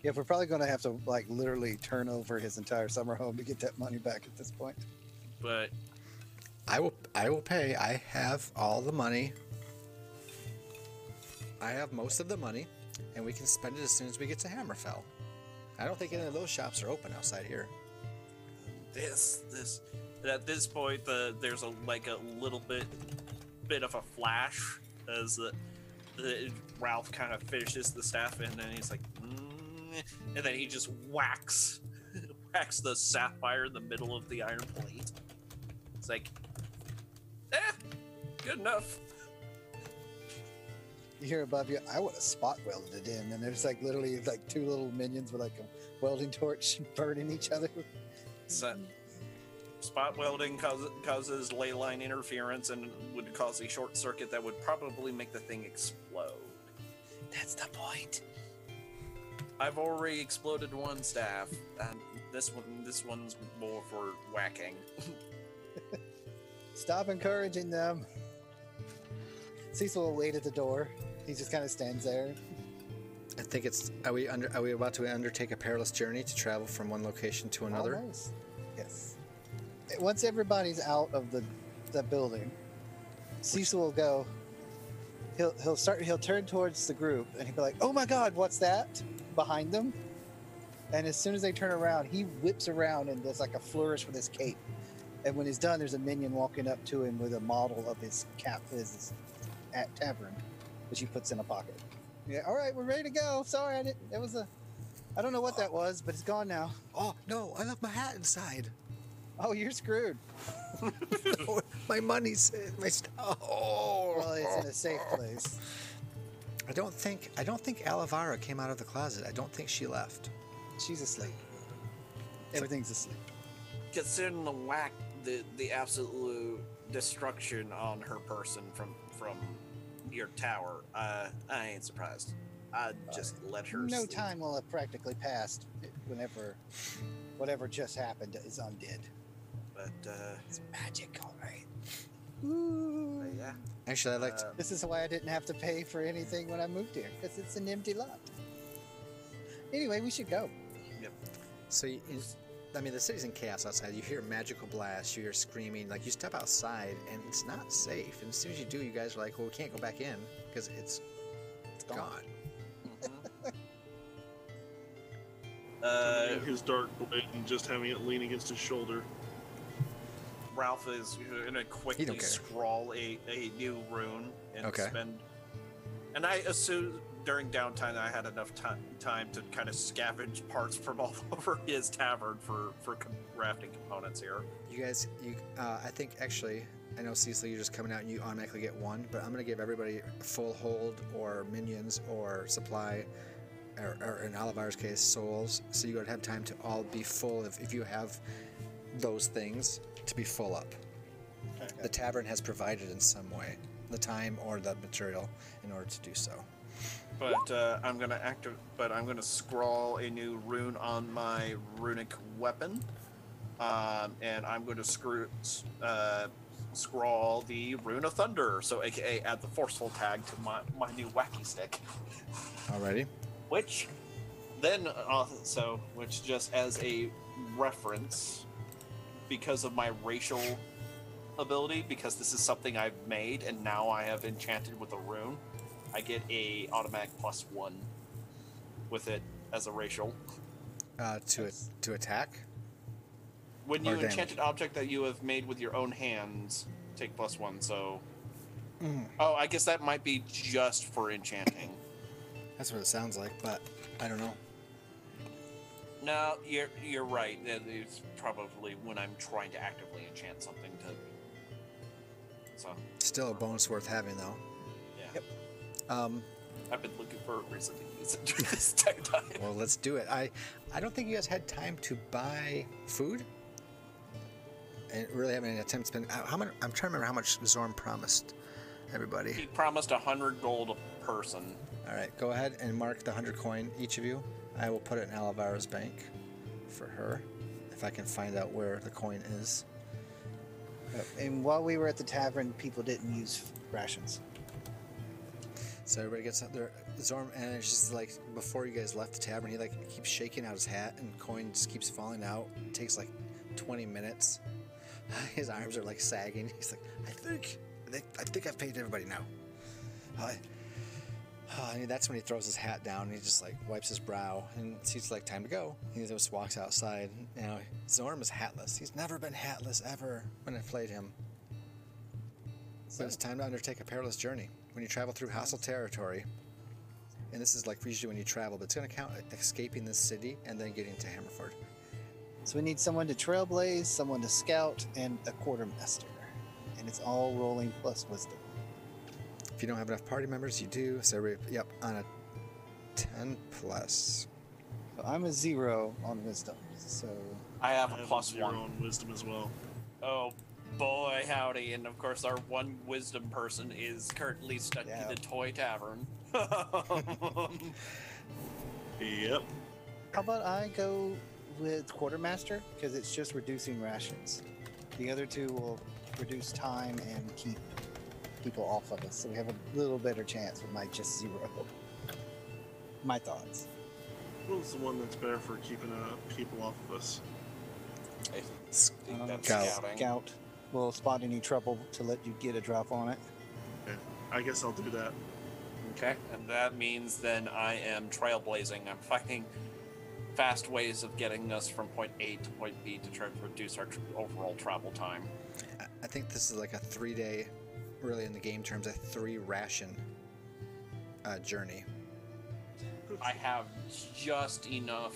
Yeah, we're probably going to have to like literally turn over his entire summer home to get that money back at this point. But I will pay. I have all the money. I have most of the money, and we can spend it as soon as we get to Hammerfell. I don't think any of those shops are open outside here. At this point, there's a little bit of a flash as Ralph kind of finishes the staff, and then he's like, and then he just whacks the sapphire in the middle of the iron plate. It's like, good enough. You hear above you, I would have spot welded it in, and there's like literally like two little minions with like a welding torch burning each other. So, spot welding causes ley line interference and would cause a short circuit that would probably make the thing explode. That's the point. I've already exploded one staff, and this one's more for whacking. Stop encouraging them. Cecil will wait at the door. He just kind of stands there. I think it's. Are we about to undertake a perilous journey to travel from one location to another? Almost. Yes. Once everybody's out of the building, Cecil will go. He'll turn towards the group, and he'll be like, "Oh my God, what's that?" behind them, and as soon as they turn around, he whips around and does like a flourish with his cape, and when he's done, there's a minion walking up to him with a model of his cap, his at tavern, which he puts in a pocket. Yeah, all right, we're ready to go. Sorry, I don't know what that was, but it's gone now. Oh no, I left my hat inside. Oh, you're screwed. No, my money's well, it's in a safe place. I don't think Alivara came out of the closet. I don't think she left. She's asleep. Everything's asleep. Considering the whack, the absolute destruction on her person from your tower, I ain't surprised. I just let her sleep. Time will have practically passed whenever whatever just happened is undid. But it's magic, all right. Ooh. Yeah. Actually, I liked. This is why I didn't have to pay for anything when I moved here, because it's an empty lot. Anyway, we should go. Yep. So, the city's in chaos outside. You hear magical blasts. You hear screaming. Like, you step outside, and it's not safe. And as soon as you do, you guys are like, "Well, we can't go back in because it's gone." His dark blade and just having it lean against his shoulder. Ralph is gonna quickly scrawl a new rune and spend. And I assume during downtime I had enough time to kind of scavenge parts from all over his tavern for crafting components here. You guys, I think actually, I know Cecily, you're just coming out and you automatically get one, but I'm gonna give everybody full hold or minions or supply. Or in Olivar's case, souls. So you're gonna have time to all be full if you have those things to be full up. Okay. The tavern has provided in some way the time or the material in order to do so. But I'm gonna scrawl a new rune on my runic weapon, and I'm gonna scrawl the Rune of Thunder. So, AKA, add the forceful tag to my new wacky stick. Alrighty. Which then also, which just as a reference, because of my racial ability, because this is something I've made and now I have enchanted with a rune, I get a automatic +1 with it as a racial. To attack? When you enchant an object that you have made with your own hands, take +1, so... Mm. Oh, I guess that might be just for enchanting. That's what it sounds like, but I don't know. No, you're right. It's probably when I'm trying to actively enchant something to. So. Still a bonus worth having, though. Yeah. Yep. I've been looking for a reason to use it during this time. Well, let's do it. I don't think you guys had time to buy food. And really haven't any attempt to spend. I'm trying to remember how much Zorm promised everybody. He promised 100 gold a person. All right, go ahead and mark the 100 coin, each of you. I will put it in Alvara's bank for her, if I can find out where the coin is. And while we were at the tavern, people didn't use rations. So everybody gets out there. Zorm manages, like, before you guys left the tavern, he, like, keeps shaking out his hat, and coin just keeps falling out. It takes, like, 20 minutes. His arms are, like, sagging. He's like, I think I've paid everybody now. And that's when he throws his hat down and he just like wipes his brow and it's like time to go. He just walks outside. Now Zorm is hatless. He's never been hatless ever when I played him. So it's time to undertake a perilous journey when you travel through hostile territory. And this is like usually when you travel, but it's going to count escaping this city and then getting to Hammerford. So we need someone to trailblaze, someone to scout, and a quartermaster. And it's all rolling plus wisdom. If you don't have enough party members, you do. So, yep, on a 10+. So I'm a 0 on wisdom. So I have a +1 on wisdom as well. Oh boy, howdy! And of course, our one wisdom person is currently stuck in the toy tavern. Yep. How about I go with quartermaster because it's just reducing rations. The other two will reduce time and keep people off of us, so we have a little better chance with my just 0. My thoughts. Who's the one that's better for keeping people off of us? I think that's Scout will spot any trouble to let you get a drop on it. Okay. I guess I'll do that. Okay, and that means then I am trailblazing. I'm finding fast ways of getting us from point A to point B to try to reduce our overall travel time. I think this is like a 3-day... really in the game terms, a 3-ration journey. I have just enough.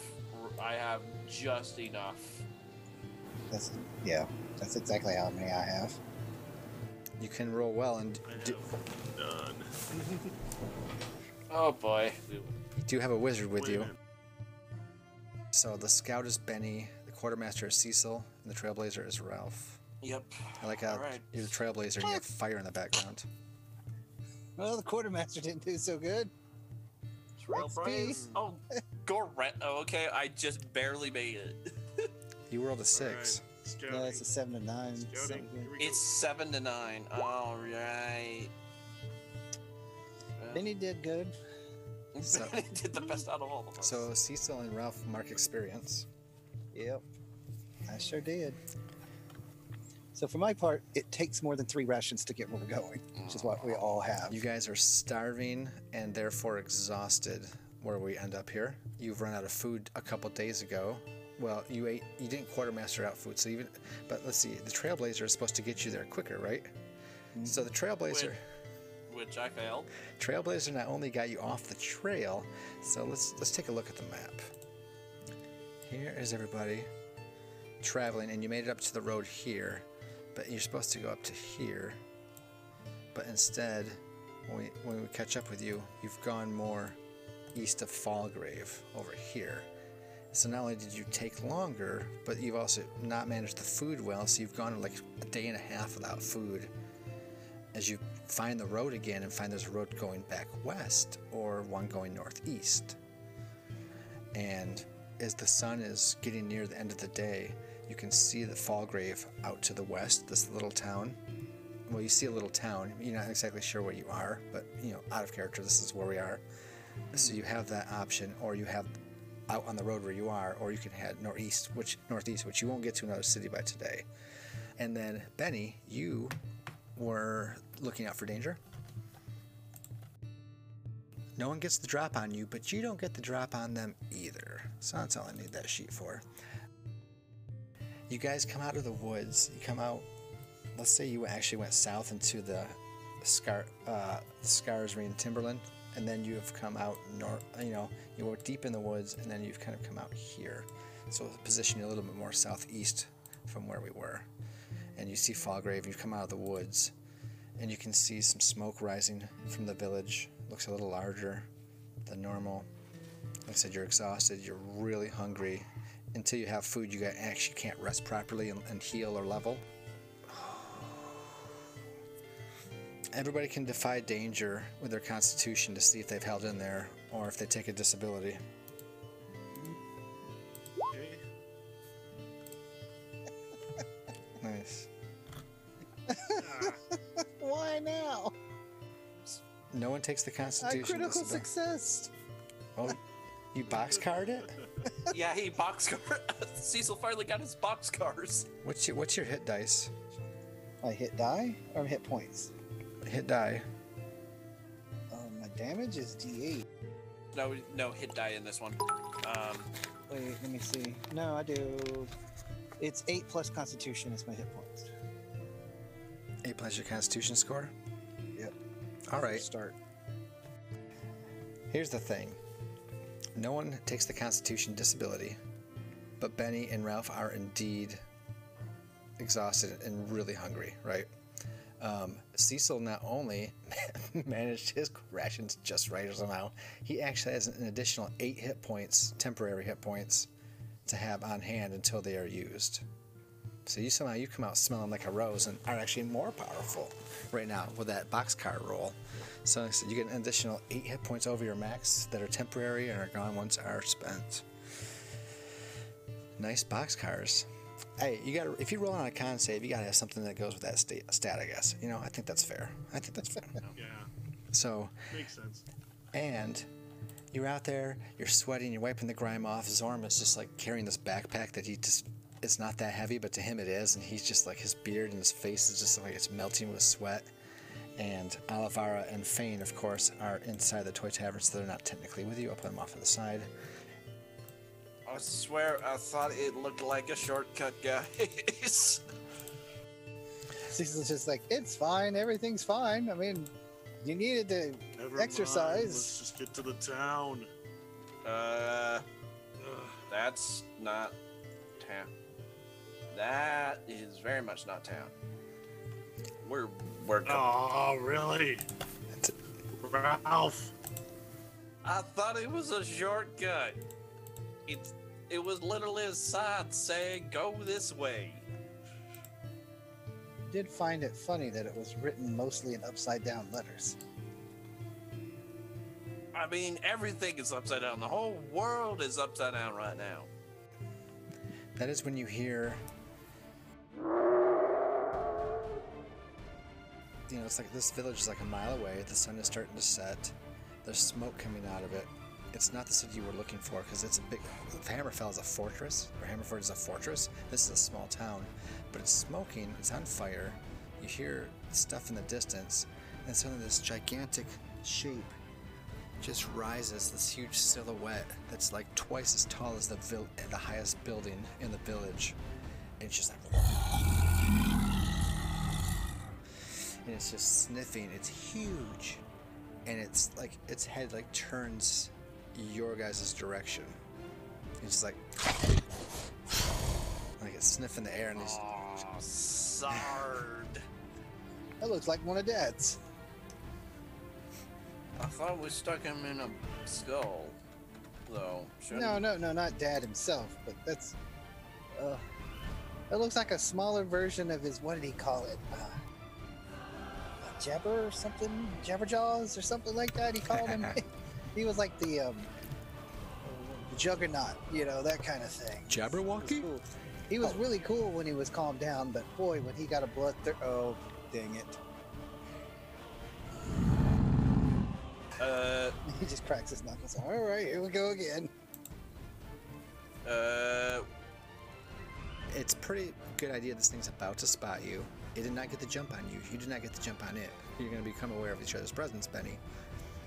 That's exactly how many I have. You can roll well and done. Oh boy. You do have a wizard with you. So the scout is Benny, the quartermaster is Cecil, and the trailblazer is Ralph. Yep. I like how you're the trailblazer and you have fire in the background. Well, the quartermaster didn't do so good. Trailblazer. Oh, okay. I just barely made it. You rolled a 6. Right. No, that's a 7 to 9. It's 7 to 9. All right. Benny did good. So, Benny did the best out of all of us. So Cecil and Ralph mark experience. Yep. I sure did. So for my part, it takes more than 3 rations to get where we're going, which is what we all have. You guys are starving and therefore exhausted where we end up here. You've run out of food a couple days ago. Well, you didn't quartermaster out food, so even, but let's see, the Trailblazer is supposed to get you there quicker, right? Mm-hmm. So the Trailblazer... Which I failed. Trailblazer not only got you off the trail, so let's take a look at the map. Here is everybody traveling, and you made it up to the road here, but you're supposed to go up to here. But instead, when we catch up with you, you've gone more east of Falgrave over here. So not only did you take longer, but you've also not managed the food well, so you've gone like a day and a half without food. As you find the road again and find there's a road going back west or one going northeast. And as the sun is getting near the end of the day, you can see the Falgrave out to the west, this little town. Well, you see a little town. You're not exactly sure where you are, but, you know, out of character, this is where we are. So you have that option, or you have out on the road where you are, or you can head northeast, which you won't get to another city by today. And then, Benny, you were looking out for danger. No one gets the drop on you, but you don't get the drop on them either. So that's all I need that sheet for. You guys come out of the woods. You come out... Let's say you actually went south into the Scars Ring Timberland, and then you have come out north. You know, you were deep in the woods, and then you've kind of come out here. So it'll position you a little bit more southeast from where we were. And you see Falgrave. You come out of the woods, and you can see some smoke rising from the village. Looks a little larger than normal. Like I said, you're exhausted. You're really hungry. Until you have food, you actually can't rest properly and heal or level. Everybody can defy danger with their constitution to see if they've held in there or if they take a disability. Okay. Nice. Why now? No one takes the constitution. A critical success. Oh, you boxcarred it? Yeah, he boxcarred. Cecil finally got his boxcars. What's your hit dice? I hit die or hit points? Hit die. My damage is D8. No hit die in this one. Wait, let me see. No, I do. It's 8 plus Constitution is my hit points. 8 plus your Constitution score. Yep. All right. Start. Here's the thing. No one takes the Constitution disability, but Benny and Ralph are indeed exhausted and really hungry, right? Cecil not only managed his rations just right somehow, he actually has an additional 8 hit points, temporary hit points, to have on hand until they are used. So you come out smelling like a rose and are actually more powerful right now with that boxcar roll. So you get an additional 8 hit points over your max that are temporary and are gone once are spent. Nice boxcars. Hey, if you roll on a con save, you gotta have something that goes with that stat, I guess. You know, I think that's fair. Yeah. So. Makes sense. And you're out there, you're sweating, you're wiping the grime off. Zorm is just like carrying this backpack that it's not that heavy, but to him it is. And he's just like, his beard and his face is just like it's melting with sweat. And Olivara and Fane, of course, are inside the Toy Tavern, so they're not technically with you. I'll put them off to the side. I swear, I thought it looked like a shortcut, guys. Cecil's just like, it's fine, everything's fine. I mean, you needed to exercise. Never mind. Let's just get to the town. That's not town. That is very much not town. We're oh, really? Ralph. I thought it was a shortcut. It was literally a sign saying, go this way. I did find it funny that it was written mostly in upside-down letters. I mean, everything is upside down. The whole world is upside down right now. That is when you hear... You know, it's like this village is like a mile away. The sun is starting to set. There's smoke coming out of it. It's not the city you were looking for, because it's a big... Hammerfell is a fortress, or Hammerford is a fortress. This is a small town. But it's smoking, it's on fire, you hear stuff in the distance, and suddenly this gigantic shape just rises this huge silhouette that's like twice as tall as the highest building in the village. And it's just like, and it's just sniffing. It's huge, and it's like its head like turns your guys' direction. It's just like it's sniffing the air, and it's Zard. That looks like one of Dad's. I thought we stuck him in a skull, though. No, not Dad himself, but that's. That looks like a smaller version of his. What did he call it? Jabber or something? Jabberjaws or something like that. He called him. He was like the Juggernaut, you know, that kind of thing. Jabberwocky. Cool. He was really cool when he was calmed down, but boy, when he got a oh, dang it. He just cracks his knuckles. All right, here we go again. It's pretty good idea this thing's about to spot you. It did not get the jump on you. You did not get the jump on it. You're going to become aware of each other's presence, Benny.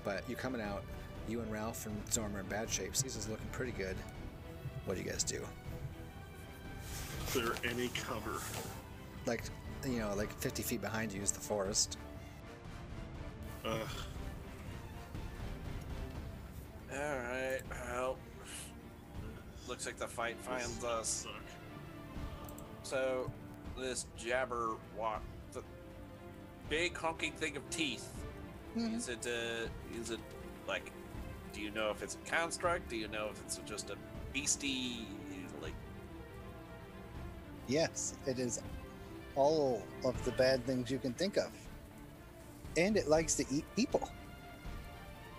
But you're coming out. You and Ralph and Zorm are in bad shape. Caesar's looking pretty good. What do you guys do? Is there any cover? Like, you know, like 50 feet behind you is the forest. Alright, well, looks like the fight finds us. So, this Jabberwock, the big honking thing of teeth, is it like, do you know if it's a construct? Do you know if it's just a beastie, like? Yes, it is all of the bad things you can think of. And it likes to eat people.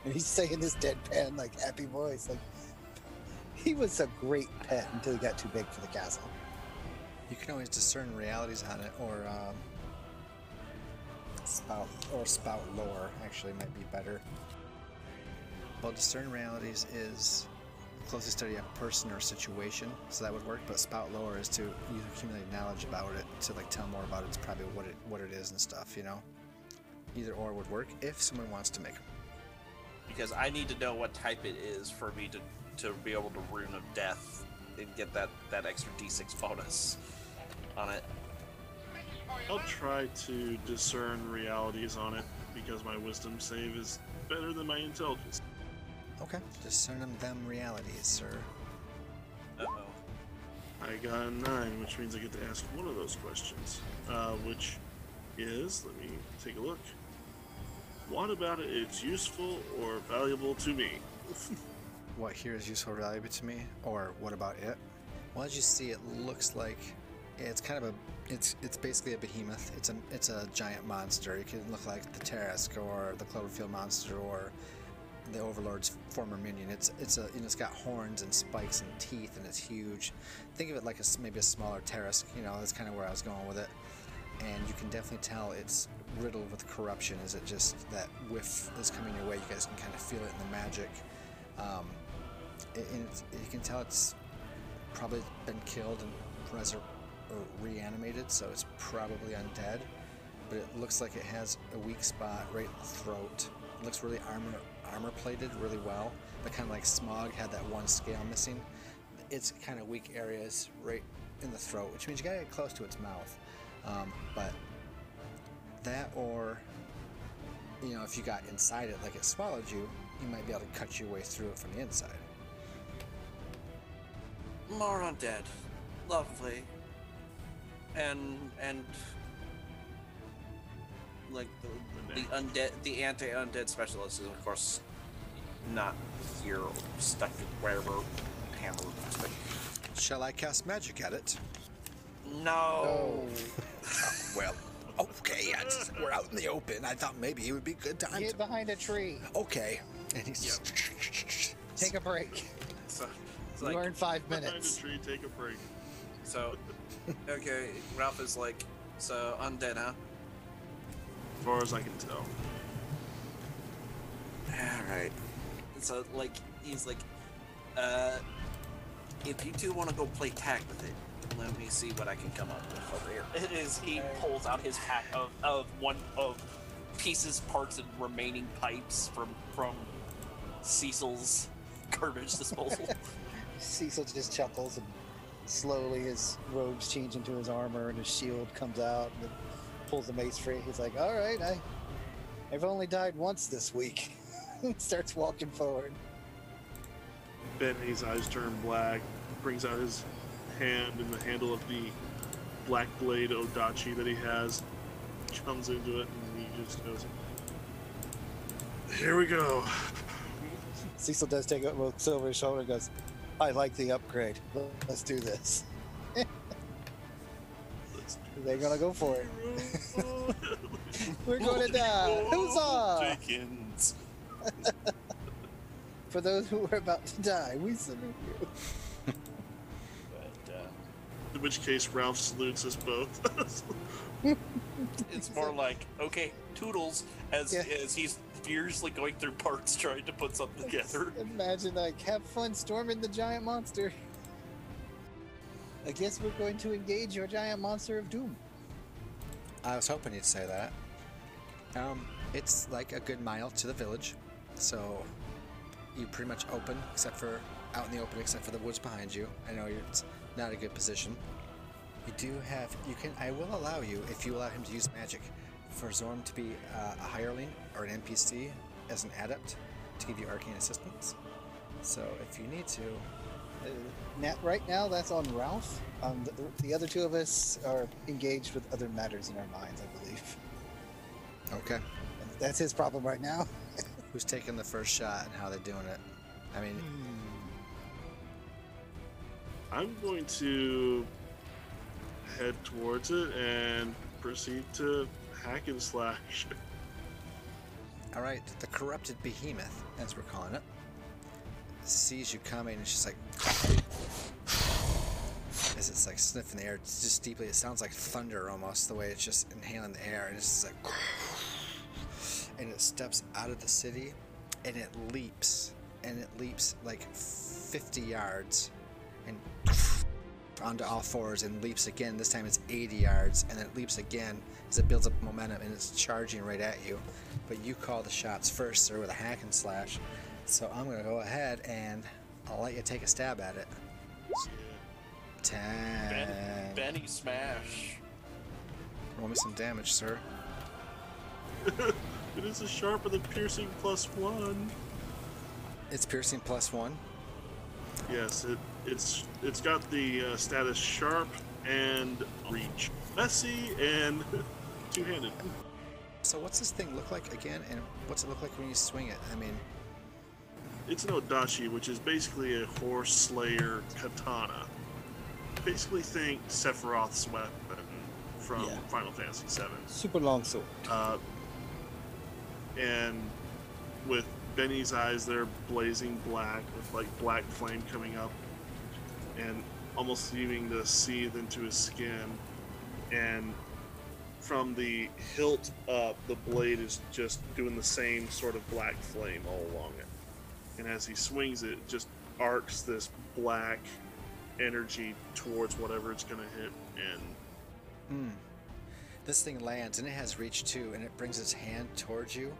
And he's saying this deadpan, like, happy voice. Like, he was a great pet until he got too big for the castle. You can always discern realities on it, or spout lore, actually, might be better. Well, discern realities is closely study a person or situation, so that would work. But spout lore is to you accumulate knowledge about it to like tell more about it. It's probably what it is and stuff, you know. Either or would work if someone wants to make them. Because I need to know what type it is for me to be able to Rune of Death and get that extra D6 bonus on it. I'll try to discern realities on it because my wisdom save is better than my intelligence. Okay, discern them realities, sir. Uh-oh. I got a 9, which means I get to ask one of those questions, which is, let me take a look. What about it is useful or valuable to me? What here is useful or valuable to me, or what about it? Well, as you see, it looks like it's kind of it's basically a behemoth. It's a giant monster. It can look like the Tarrasque or the Cloverfield monster or the Overlord's former minion. And it's got horns and spikes and teeth, and it's huge. Think of it like maybe a smaller Tarrasque. You know, that's kind of where I was going with it. And you can definitely tell it's riddled with corruption. Is it just that whiff that's coming your way? You guys can kind of feel it in the magic. You can tell it's probably been killed and reanimated, so it's probably undead. But it looks like it has a weak spot right in the throat. It looks really armor plated really well, but kind of like Smog had that one scale missing. It's kind of weak areas right in the throat, which means you gotta get close to its mouth. But that, or you know, if you got inside it, like it swallowed you, you might be able to cut your way through it from the inside. More undead, lovely, and like the anti-undead specialist is of course not here, stuck wherever handled. Shall I cast magic at it? No. Well. Okay, we're out in the open. I thought maybe it would be good time to get behind a tree. Okay. And he's take a break. It's like, you earn 5 minutes. Behind a tree, take a break. So, okay, Ralph is like, so undead, huh? As far as I can tell. All right. So, like, he's like, if you two want to go play tag with it, let me see what I can come up with over here. It is, he pulls out his pack of pieces, parts, and remaining pipes from Cecil's garbage disposal. Cecil just chuckles, and slowly his robes change into his armor, and his shield comes out, and pulls the mace free. He's like, all right, I've only died once this week. Starts walking forward. Benny's eyes turn black, brings out his hand and the handle of the black blade Odachi that he has, comes into it, and he just goes, here we go. Cecil does take up with Silver's shoulder and goes, I like the upgrade. Let's do this. They're gonna go for it. We're gonna die. Huzzah! Chickens. For those who are about to die, we salute you. But, in which case, Ralph salutes us both. It's more like, okay, toodles, as he's fiercely going through parts trying to put something together. Imagine, like, have fun storming the giant monster. I guess we're going to engage your giant monster of doom. I was hoping you'd say that. It's like a good mile to the village, so you're pretty much open, except for out in the open, except for the woods behind you. I know it's not a good position. You do have, you can, I will allow you, if you allow him to use magic, for Zorm to be a hireling or an NPC as an adept to give you arcane assistance. So if you need to. Right now, that's on Ralph. The other two of us are engaged with other matters in our minds, I believe. Okay. And that's his problem right now. Who's taking the first shot and how they're doing it? I mean, I'm going to head towards it and proceed to hack and slash. All right, the corrupted behemoth, as we're calling it, sees you coming, and she's like, as it's like sniffing the air just deeply, it sounds like thunder almost, the way it's just inhaling the air, and it's just like, and it steps out of the city, and it leaps like 50 yards, and onto all fours, and leaps again. This time it's 80 yards, and then it leaps again as it builds up momentum, and it's charging right at you. But you call the shots first, sir, with a hack and slash. So I'm gonna go ahead and I'll let you take a stab at it. Yeah. 10. Benny smash. Roll me some damage, sir. It is a sharp with a piercing +1. It's piercing +1. Yes, it's got the status sharp and reach, messy and two-handed. So what's this thing look like again, and what's it look like when you swing it? I mean. It's an Odachi, which is basically a horse slayer katana. Basically think Sephiroth's weapon from Final Fantasy VII. Super long sword. And with Benny's eyes, they're blazing black, with like black flame coming up and almost seeming to seethe into his skin. And from the hilt up, the blade is just doing the same sort of black flame all along it. And as he swings it, it just arcs this black energy towards whatever it's going to hit. And this thing lands, and it has reach too, and it brings its hand towards you,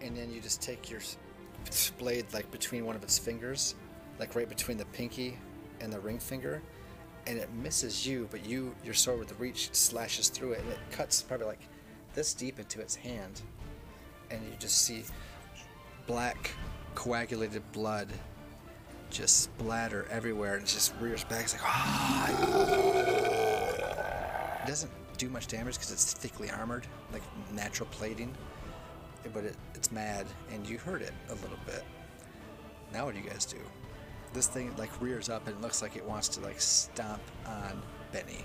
and then you just take your blade like between one of its fingers, like right between the pinky and the ring finger, and it misses you, but your sword with the reach slashes through it, and it cuts probably like this deep into its hand, and you just see black coagulated blood just splatter everywhere, and it just rears back. It's like, ah! It doesn't do much damage because it's thickly armored, like natural plating, but it's mad, and you hurt it a little bit. Now what do you guys do? This thing like rears up and looks like it wants to like stomp on Benny.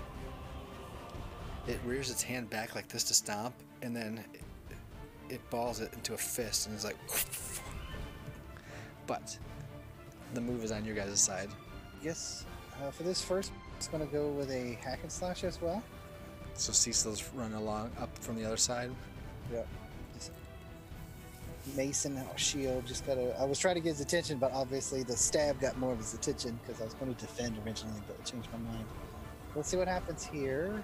It rears its hand back like this to stomp, and then it balls it into a fist, and it's like. But the move is on your guys' side. Yes. For this first, it's going to go with a hack and slash as well. So Cecil's running along up from the other side. Yeah. Mason shield just got to. I was trying to get his attention, but obviously the stab got more of his attention because I was going to defend originally, but I changed my mind. Let's see what happens here.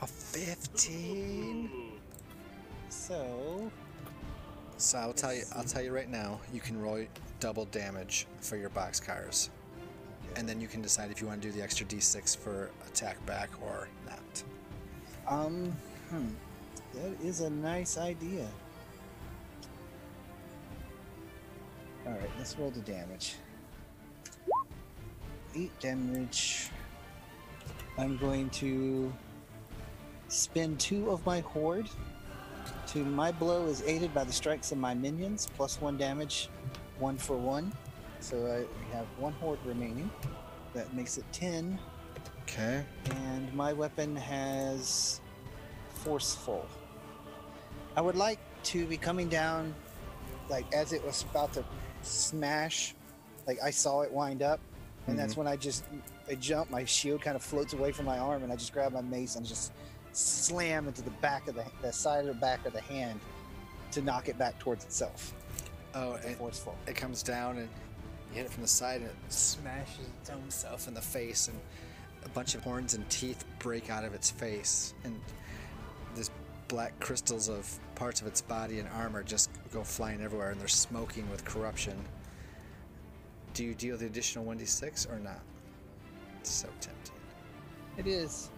A 15. So. So I'll tell you right now, you can roll double damage for your boxcars, and then you can decide if you want to do the extra d6 for attack back or not. That is a nice idea. All right, let's roll the damage. 8 damage. I'm going to spend 2 of my horde. To my blow is aided by the strikes of my minions, plus 1 damage, 1 for 1. So I have 1 horde remaining. That makes it 10. Okay. And my weapon has forceful. I would like to be coming down, like as it was about to smash. Like I saw it wind up, and that's when I jump. My shield kind of floats away from my arm, and I just grab my mace and just slam into the back of the side or back of the hand to knock it back towards itself. Oh, it's forceful. It comes down and you hit it from the side and it smashes itself in the face, and a bunch of horns and teeth break out of its face, and this black crystals of parts of its body and armor just go flying everywhere, and they're smoking with corruption. Do you deal the additional 1d6 or not? It's so tempting. It is,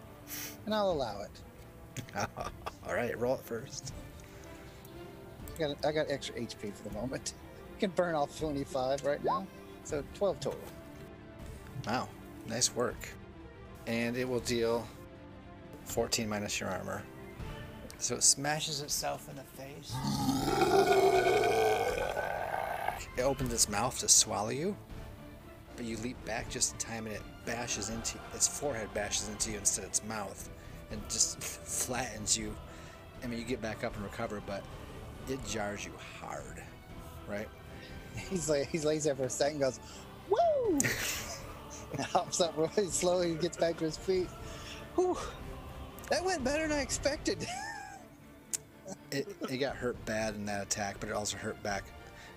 and I'll allow it. All right, roll it first. I got extra HP for the moment. I can burn off 25 right now, so 12 total. Wow, nice work. And it will deal 14 minus your armor. So it smashes itself in the face. It opens its mouth to swallow you, but you leap back just in time, and it bashes into its forehead, bashes into you instead of its mouth, and just flattens you. I mean, you get back up and recover, but it jars you hard, right? He lays there for a second, goes, "Woo!" and hops up really slowly and gets back to his feet. Whew, that went better than I expected. It got hurt bad in that attack, but it also hurt back.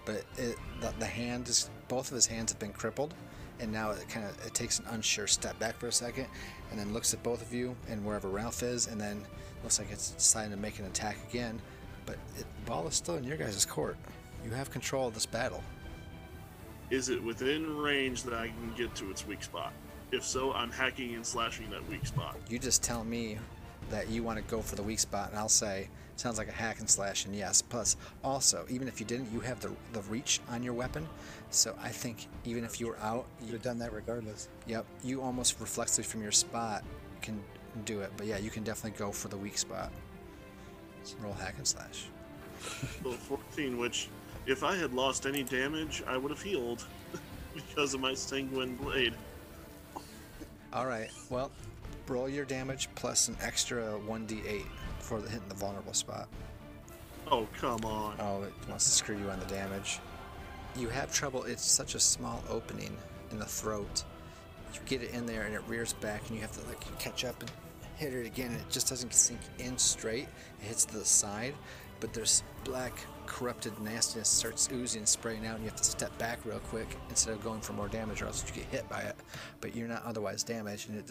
But the hand is, both of his hands have been crippled, and now it takes an unsure step back for a second, and then looks at both of you and wherever Ralph is, and then looks like it's deciding to make an attack again. But the ball is still in your guys' court. You have control of this battle. Is it within range that I can get to its weak spot? If so, I'm hacking and slashing that weak spot. You just tell me that you want to go for the weak spot, and I'll say, sounds like a hack and slash, and yes. Plus, also, even if you didn't, you have the reach on your weapon, so I think even if you were out... You'd have done that regardless. Yep. You almost reflexively from your spot can do it, but yeah, you can definitely go for the weak spot. Roll hack and slash. Well, 14, which if I had lost any damage, I would have healed because of my sanguine blade. Alright, well, roll your damage plus an extra 1d8 for hitting the vulnerable spot. Oh, come on. Oh, it wants to screw you on the damage. You have trouble. It's such a small opening in the throat. You get it in there and it rears back, and you have to like catch up and hit it again, and it just doesn't sink in straight. It hits the side, but there's black, corrupted nastiness starts oozing and spraying out, and you have to step back real quick instead of going for more damage, or else you get hit by it. But you're not otherwise damaged, and it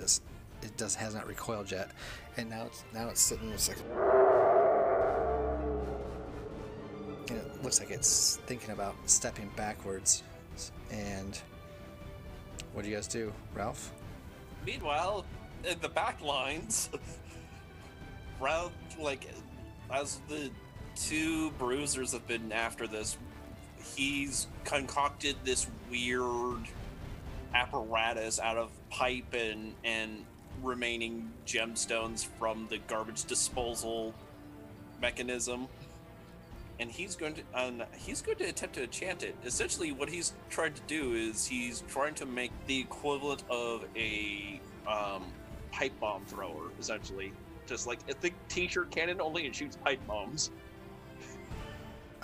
just has not recoiled yet. And now it's sitting, it's like, and it looks like it's thinking about stepping backwards. And what do you guys do, Ralph? Meanwhile, in the back lines, round, like, as the two bruisers have been after this, he's concocted this weird apparatus out of pipe and remaining gemstones from the garbage disposal mechanism, and he's going to attempt to enchant it. Essentially, what he's trying to do is he's trying to make the equivalent of a pipe bomb thrower, essentially. Just like a thick t-shirt cannon, only it shoots pipe bombs.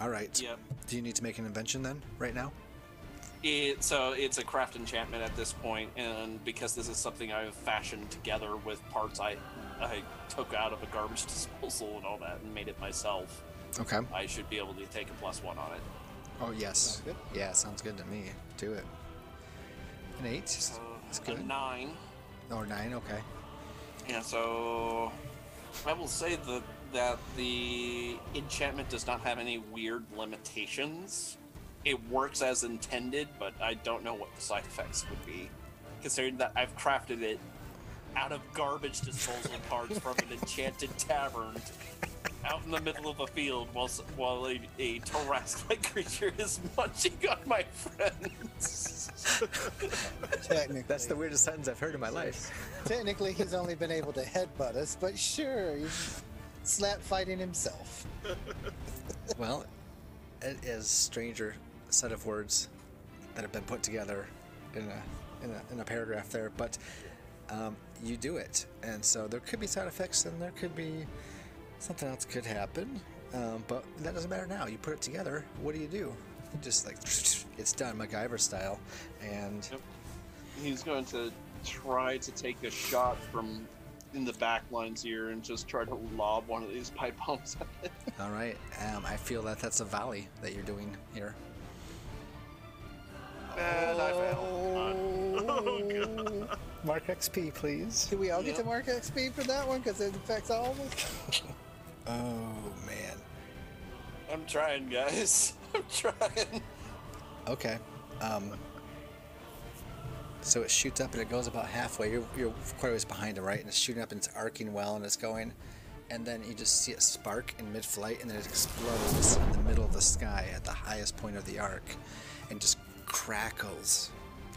Alright. Yeah. Do you need to make an invention then, right now? So it's a craft enchantment at this point, and because this is something I've fashioned together with parts I took out of a garbage disposal and all that and made it myself. Okay. I should be able to take a +1 on it. Oh, yes. Good. Yeah, sounds good to me. Do it. An 8? That's good. A 9. Or 9, okay. Yeah, so I will say the that the enchantment does not have any weird limitations. It works as intended, but I don't know what the side effects would be, considering that I've crafted it out of garbage disposal cards from an enchanted tavern out in the middle of a field while a Tarrasque-like creature is munching on my friends. Technically. That's the weirdest sentence I've heard in my life. Technically, he's only been able to headbutt us, but sure, he's slap fighting himself. Well, it is a stranger set of words that have been put together in a paragraph there, but you do it, and so there could be side effects, and there could be something else could happen, but that doesn't matter now. You put it together. What do? You just like it's done, MacGyver style, and yep. He's going to try to take a shot from in the back lines here and just try to lob one of these pipe bombs at it. All right, I feel that that's a volley that you're doing here. Man, I failed. Oh god. Mark XP, please. Do we all get to mark XP for that one? Because it affects all of us? Oh, man. I'm trying, guys. I'm trying. Okay. So it shoots up and it goes about halfway. You're quite a ways behind it, right? And it's shooting up and it's arcing well and it's going. And then you just see it spark in mid-flight and then it explodes in the middle of the sky at the highest point of the arc and just crackles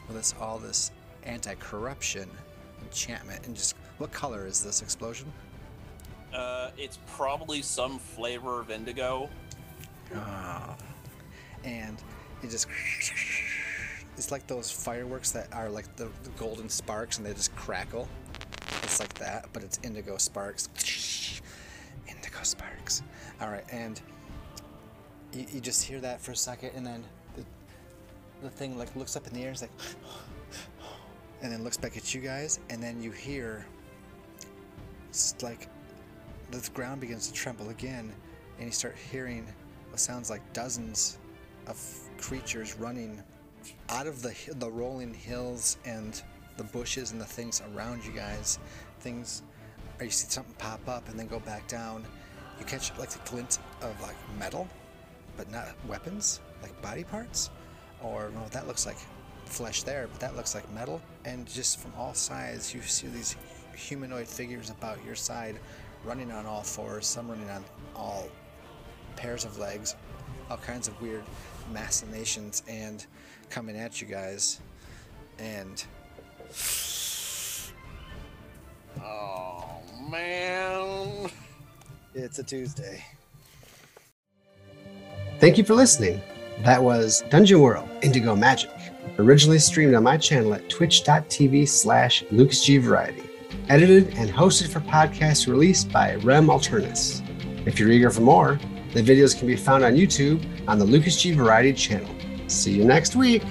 with all this anti-corruption enchantment. And just what color is this explosion? It's probably some flavor of indigo. Oh. And it just it's like those fireworks that are like the golden sparks and they just crackle. It's like that, but it's indigo sparks. Indigo sparks. All right, and you just hear that for a second, and then the thing like looks up in the air and it's like and then looks back at you guys, and then you hear it's like the ground begins to tremble again, and you start hearing what sounds like dozens of creatures running out of the rolling hills and the bushes and the things around you guys. Things, or you see something pop up and then go back down. You catch like the glint of like metal, but not weapons, like body parts, or no, that looks like flesh there, but that looks like metal. And just from all sides you see these humanoid figures about your side running on all fours, some running on all pairs of legs, all kinds of weird machinations and coming at you guys. And oh man, it's a Tuesday. Thank you for listening. That was Dungeon World Indigo Magic, originally streamed on my channel at twitch.tv/LucasGVariety, edited and hosted for podcast release by Rem Alternus. If you're eager for more, the videos can be found on YouTube on the Lucas G Variety channel. See you next week.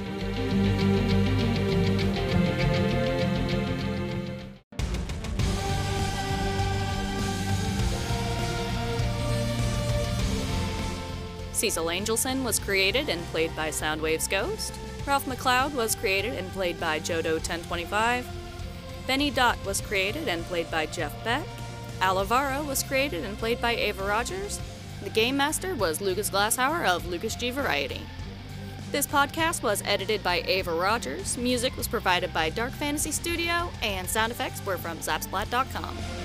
Cecil Angelson was created and played by Soundwave's Ghost. Ralph McLeod was created and played by Jodo1025. Benny Dot was created and played by Jeff Beck. Alivaro was created and played by Ava Rogers. The Game Master was Lucas Glasshauer of Lucas G Variety. This podcast was edited by Ava Rogers. Music was provided by Dark Fantasy Studio, and sound effects were from Zapsplat.com.